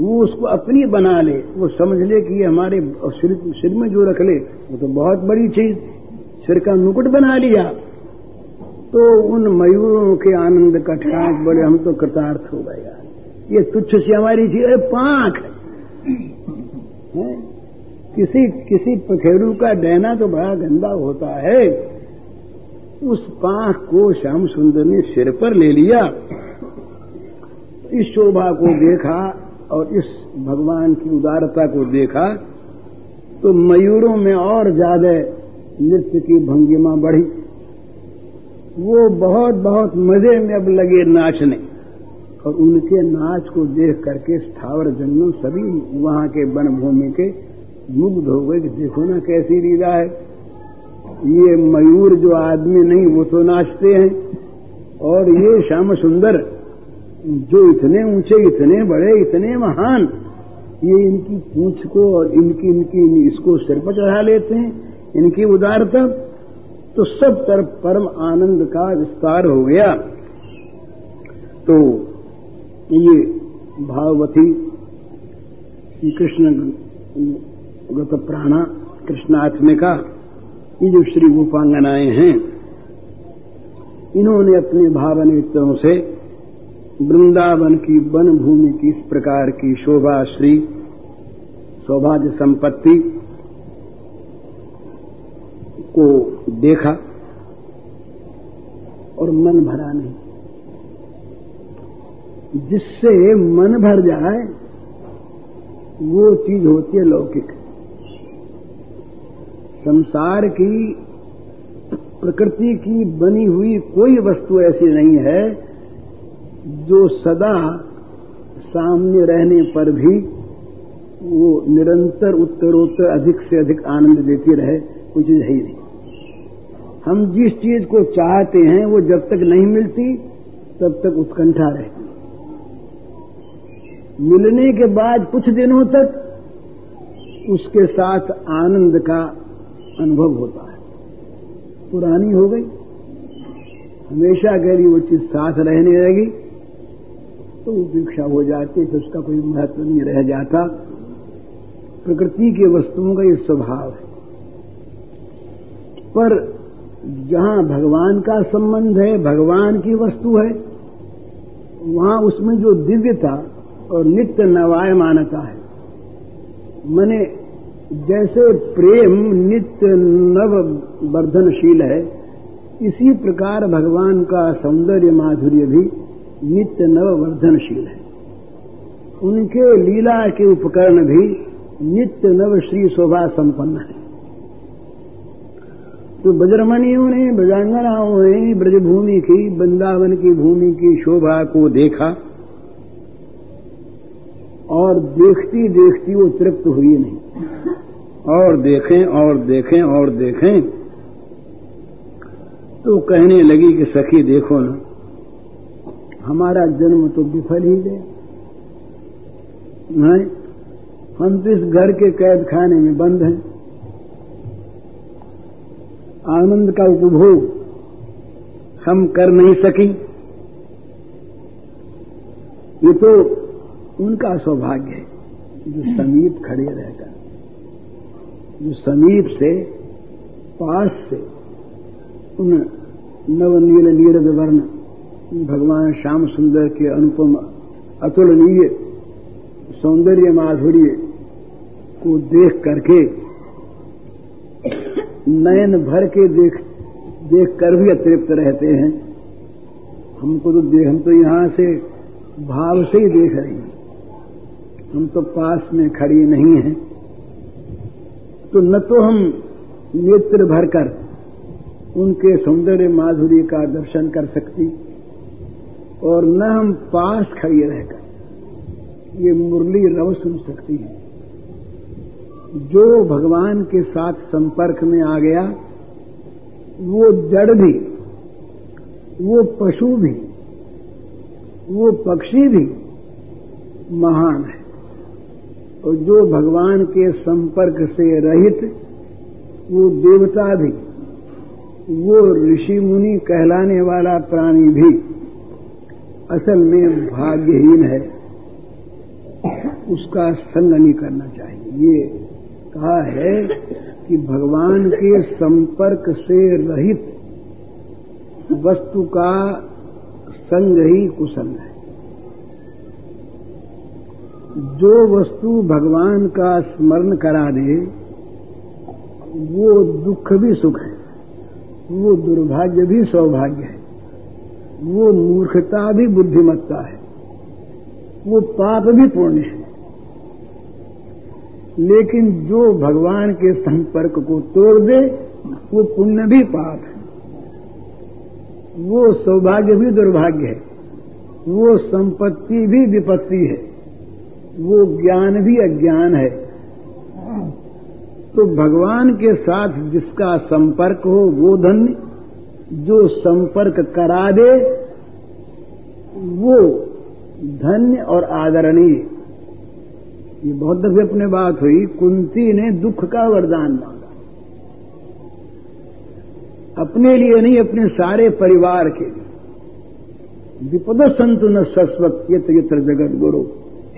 वो उसको अपनी बना ले, वो समझ ले कि ये हमारे सिर में जो रख ले वो तो बहुत बड़ी चीज, सिर का मुकुट बना लिया। तो उन मयूरों के आनंद का ठाक बड़े, हम तो कृतार्थ हो गए यार, ये तुच्छ से हमारी चीज पांख है। किसी पखेरू का डहना तो बड़ा गंदा होता है, उस पांख को श्याम सुंदर ने सिर पर ले लिया। इस शोभा को देखा और इस भगवान की उदारता को देखा तो मयूरों में और ज्यादा नृत्य की भंगिमा बढ़ी। वो बहुत बहुत मजे में अब लगे नाचने, और उनके नाच को देख करके स्थावर जन्म सभी वहां के वनभूमि के मुग्ध हो गए कि देखो ना कैसी लीला है। ये मयूर जो आदमी नहीं वो तो नाचते हैं, और ये श्याम सुंदर जो इतने ऊंचे, इतने बड़े, इतने महान, ये इनकी पूंछ को और इनकी इसको सिर पर चढ़ा लेते हैं, इनकी उदारता। तो सब तरफ परम आनंद का विस्तार हो गया। तो ये भाववती श्री कृष्ण गत प्राणा कृष्णात्मिका, ये जो श्री गोपांगनाएं हैं, इन्होंने अपने भावनेत्रों से वृंदावन की वन भूमि की इस प्रकार की शोभा, श्री सौभाग्य संपत्ति को देखा और मन भरा नहीं। जिससे मन भर जाए वो चीज होती है लौकिक। संसार की प्रकृति की बनी हुई कोई वस्तु ऐसी नहीं है जो सदा सामने रहने पर भी वो निरंतर उत्तरोत्तर अधिक से अधिक आनंद देती रहे, कुछ है ही नहीं। हम जिस चीज को चाहते हैं वो जब तक नहीं मिलती तब तक उत्कंठा रहती, मिलने के बाद कुछ दिनों तक उसके साथ आनंद का अनुभव होता है। पुरानी हो गई, हमेशा गहरी वो चीज साथ रहने लगी तो उपेक्षा हो जाती है, तो उसका कोई महत्व नहीं रह जाता। प्रकृति की वस्तुओं का ये स्वभाव है। पर जहां भगवान का संबंध है, भगवान की वस्तु है, वहां उसमें जो दिव्यता और नित्य नवायमानता है, माने जैसे प्रेम नित्य नव वर्धनशील है, इसी प्रकार भगवान का सौंदर्य माधुर्य भी नित्य नव वर्धनशील है। उनके लीला के उपकरण भी नित्य नव श्री शोभा संपन्न है। तो बजरमणियों ने, ब्रजांगनाओं ने ब्रजभूमि की, वृंदावन की भूमि की शोभा को देखा और देखती देखती वो तृप्त हुई नहीं, और देखें और देखें और देखें। तो कहने लगी कि सखी देखो ना, हमारा जन्म तो विफल ही गया, नहीं हम तो इस घर के कैद खाने में बंद हैं। आनंद का उपभोग हम कर नहीं सकी, ये तो उनका सौभाग्य है जो समीप खड़े रहकर, जो समीप से, पास से उन नवनील नीरज वर्ण भगवान श्याम सुंदर के अनुपम अतुलनीय सौंदर्य माधुर्य को देख करके नयन भर के देख कर भी अतृप्त रहते हैं। हमको तो देख, हम तो यहां से भाव से ही देख रहे हैं, हम तो पास में खड़ी नहीं हैं। तो न तो हम नेत्र भरकर उनके सौंदर्य माधुरी का दर्शन कर सकती और न हम पास खड़ी रहकर ये मुरली रव सुन सकती है। जो भगवान के साथ संपर्क में आ गया वो जड़ भी, वो पशु भी, वो पक्षी भी महान है, और जो भगवान के संपर्क से रहित वो देवता भी, वो ऋषि मुनि कहलाने वाला प्राणी भी असल में भाग्यहीन है, उसका संग नहीं करना चाहिए। ये कहा है कि भगवान के संपर्क से रहित वस्तु का संग ही कुसंग है। जो वस्तु भगवान का स्मरण करा दे वो दुख भी सुख है, वो दुर्भाग्य भी सौभाग्य है, वो मूर्खता भी बुद्धिमत्ता है, वो पाप भी पुण्य है। लेकिन जो भगवान के संपर्क को तोड़ दे वो पुण्य भी पाप है, वो सौभाग्य भी दुर्भाग्य है, वो संपत्ति भी विपत्ति है, वो ज्ञान भी अज्ञान है। तो भगवान के साथ जिसका संपर्क हो वो धन्य, जो संपर्क करा दे वो धन्य और आदरणीय। ये बहुत दफे अपने बात हुई, कुंती ने दुख का वरदान मांगा अपने लिए नहीं, अपने सारे परिवार के लिए। विपद संतु न सस्वत यत्र यत्र जगत गुरु,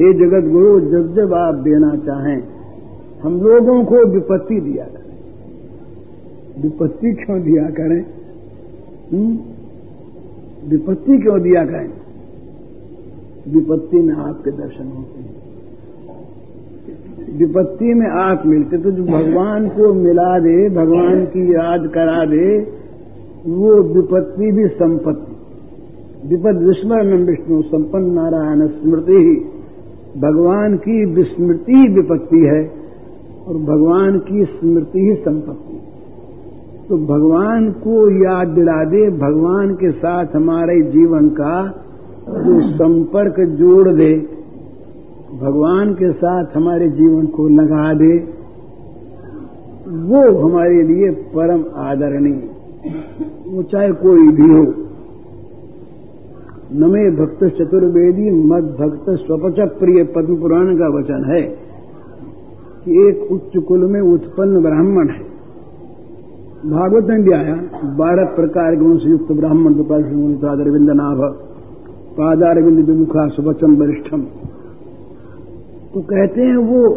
हे जगत गुरु जब जब आप देना चाहें हम लोगों को विपत्ति दिया करें। विपत्ति क्यों दिया करें? विपत्ति क्यों दिया करें? विपत्ति में आपके दर्शन होते हैं, विपत्ति में आप मिलते। तो जो भगवान को मिला दे, भगवान की याद करा दे, वो विपत्ति भी संपत्ति। विपद विस्मरणम विष्णु संपन्न नारायण स्मृति, ही भगवान की विस्मृति विपत्ति है और भगवान की स्मृति ही संपत्ति। तो भगवान को याद दिला दे, भगवान के साथ हमारे जीवन का जो संपर्क जोड़ दे, भगवान के साथ हमारे जीवन को लगा दे, वो हमारे लिए परम आदरणीय, वो चाहे कोई भी हो। नमे भक्त चतुर्वेदी मद भक्त स्वपच प्रिय, पद्म पुराण का वचन है कि एक उच्च कुल में उत्पन्न ब्राह्मण है। भागवत में भी आया 12 प्रकार गुणों से युक्त ब्राह्मण तो पादारविंद नाभ पादारविंद विमुखा सुवचम वरिष्ठम। तो कहते हैं वो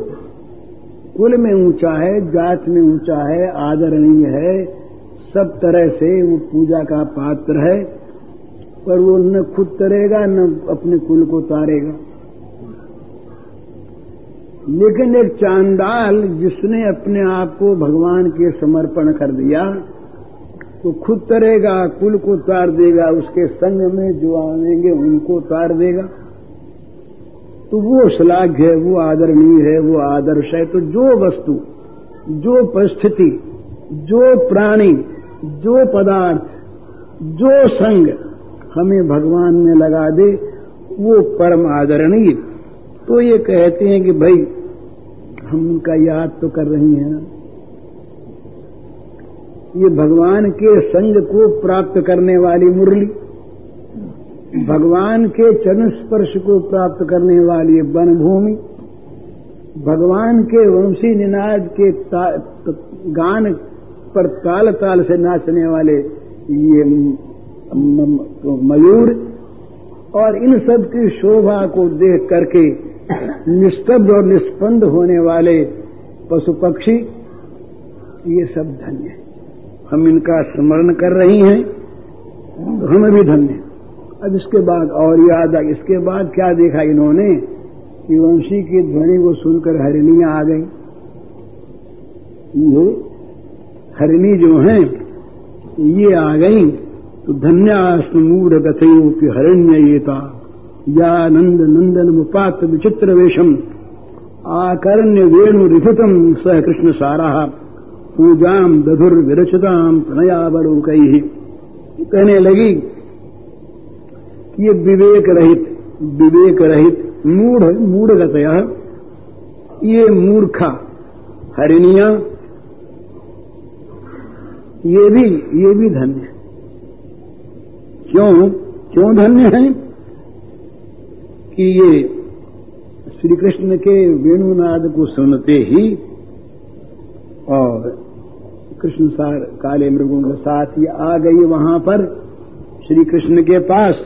कुल में ऊंचा है, जात में ऊंचा है, आदरणीय है, सब तरह से वो पूजा का पात्र है, पर वो न खुद तरेगा न अपने कुल को तारेगा। लेकिन एक चांडाल जिसने अपने आप को भगवान के समर्पण कर दिया तो खुद तरेगा, कुल को तार देगा, उसके संग में जो आएंगे उनको तार देगा। तो वो श्लाघ्य है, वो आदरणीय है, वो आदर्श है। तो जो वस्तु, जो परिस्थिति, जो प्राणी, जो पदार्थ, जो संग हमें भगवान में लगा दे वो परम आदरणीय। तो ये कहते हैं कि भाई हम उनका याद तो कर रही हैं ना, ये भगवान के संग को प्राप्त करने वाली मुरली, भगवान के चरण स्पर्श को प्राप्त करने वाली वनभूमि, भगवान के वंशी निनाद के गान पर ताल ताल से नाचने वाले ये मयूर, और इन सब की शोभा को देख करके निस्तब्ध और निस्पंद होने वाले पशु पक्षी, ये सब धन्य है। हम इनका स्मरण कर रही हैं तो हमें भी धन्य। अब इसके बाद और याद आ, इसके बाद क्या देखा इन्होंने कि वंशी की ध्वनि को सुनकर हरिणियां आ गई। ये हरिणी जो हैं ये आ गई तो धन्यास्तु मूढ़ गतयोपि हरिण्येता या नंद नंदन मुपात विचित्र वेशम आकर्ण्य वेणु रिफितम सह कृष्ण सारा पूजाम दधुर विरचिताम प्रणयावलोकैः। कहने लगी कि ये विवेक रहित मूढ़गतया ये मूर्खा हरिणिया ये भी धन्य। क्यों धन्य है कि ये श्री कृष्ण के वेणुनाद को सुनते ही और कृष्ण सार काले मृगों के साथ ये आ गई वहां पर श्री कृष्ण के पास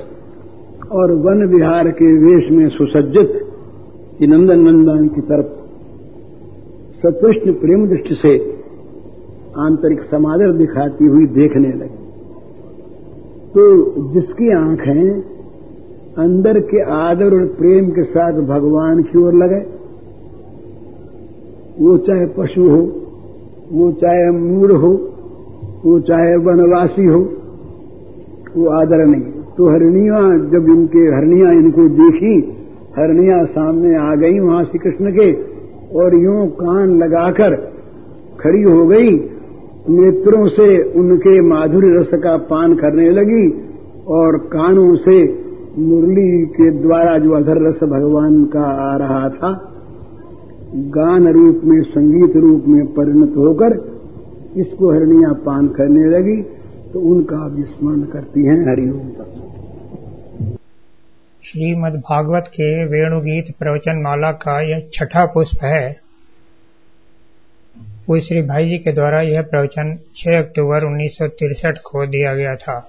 और वन विहार के वेश में सुसज्जित नंदन नंदन की तरफ सतृष्ण प्रेम दृष्टि से आंतरिक समादर दिखाती हुई देखने लगी। तो जिसकी आंखें अंदर के आदर और प्रेम के साथ भगवान की ओर लगे, वो चाहे पशु हो, वो चाहे मूढ़ हो, वो चाहे वनवासी हो, वो आदर नहीं। तो जब हरनिया इनको देखी, हरनिया सामने आ गई वहां श्री कृष्ण के और यूं कान लगाकर खड़ी हो गई, नेत्रों से उनके माधुर्य रस का पान करने लगी और कानों से मुरली के द्वारा जो अधर रस भगवान का आ रहा था गान रूप में, संगीत रूप में परिणत होकर इसको हरनिया पान करने लगी। तो उनका भी स्मरण करती हैं हरिओम का। श्रीमद् भागवत के वेणुगीत प्रवचन माला का यह छठा पुष्प है। पूज्य श्री भाईजी के द्वारा यह प्रवचन 6 अक्टूबर 1963 को दिया गया था।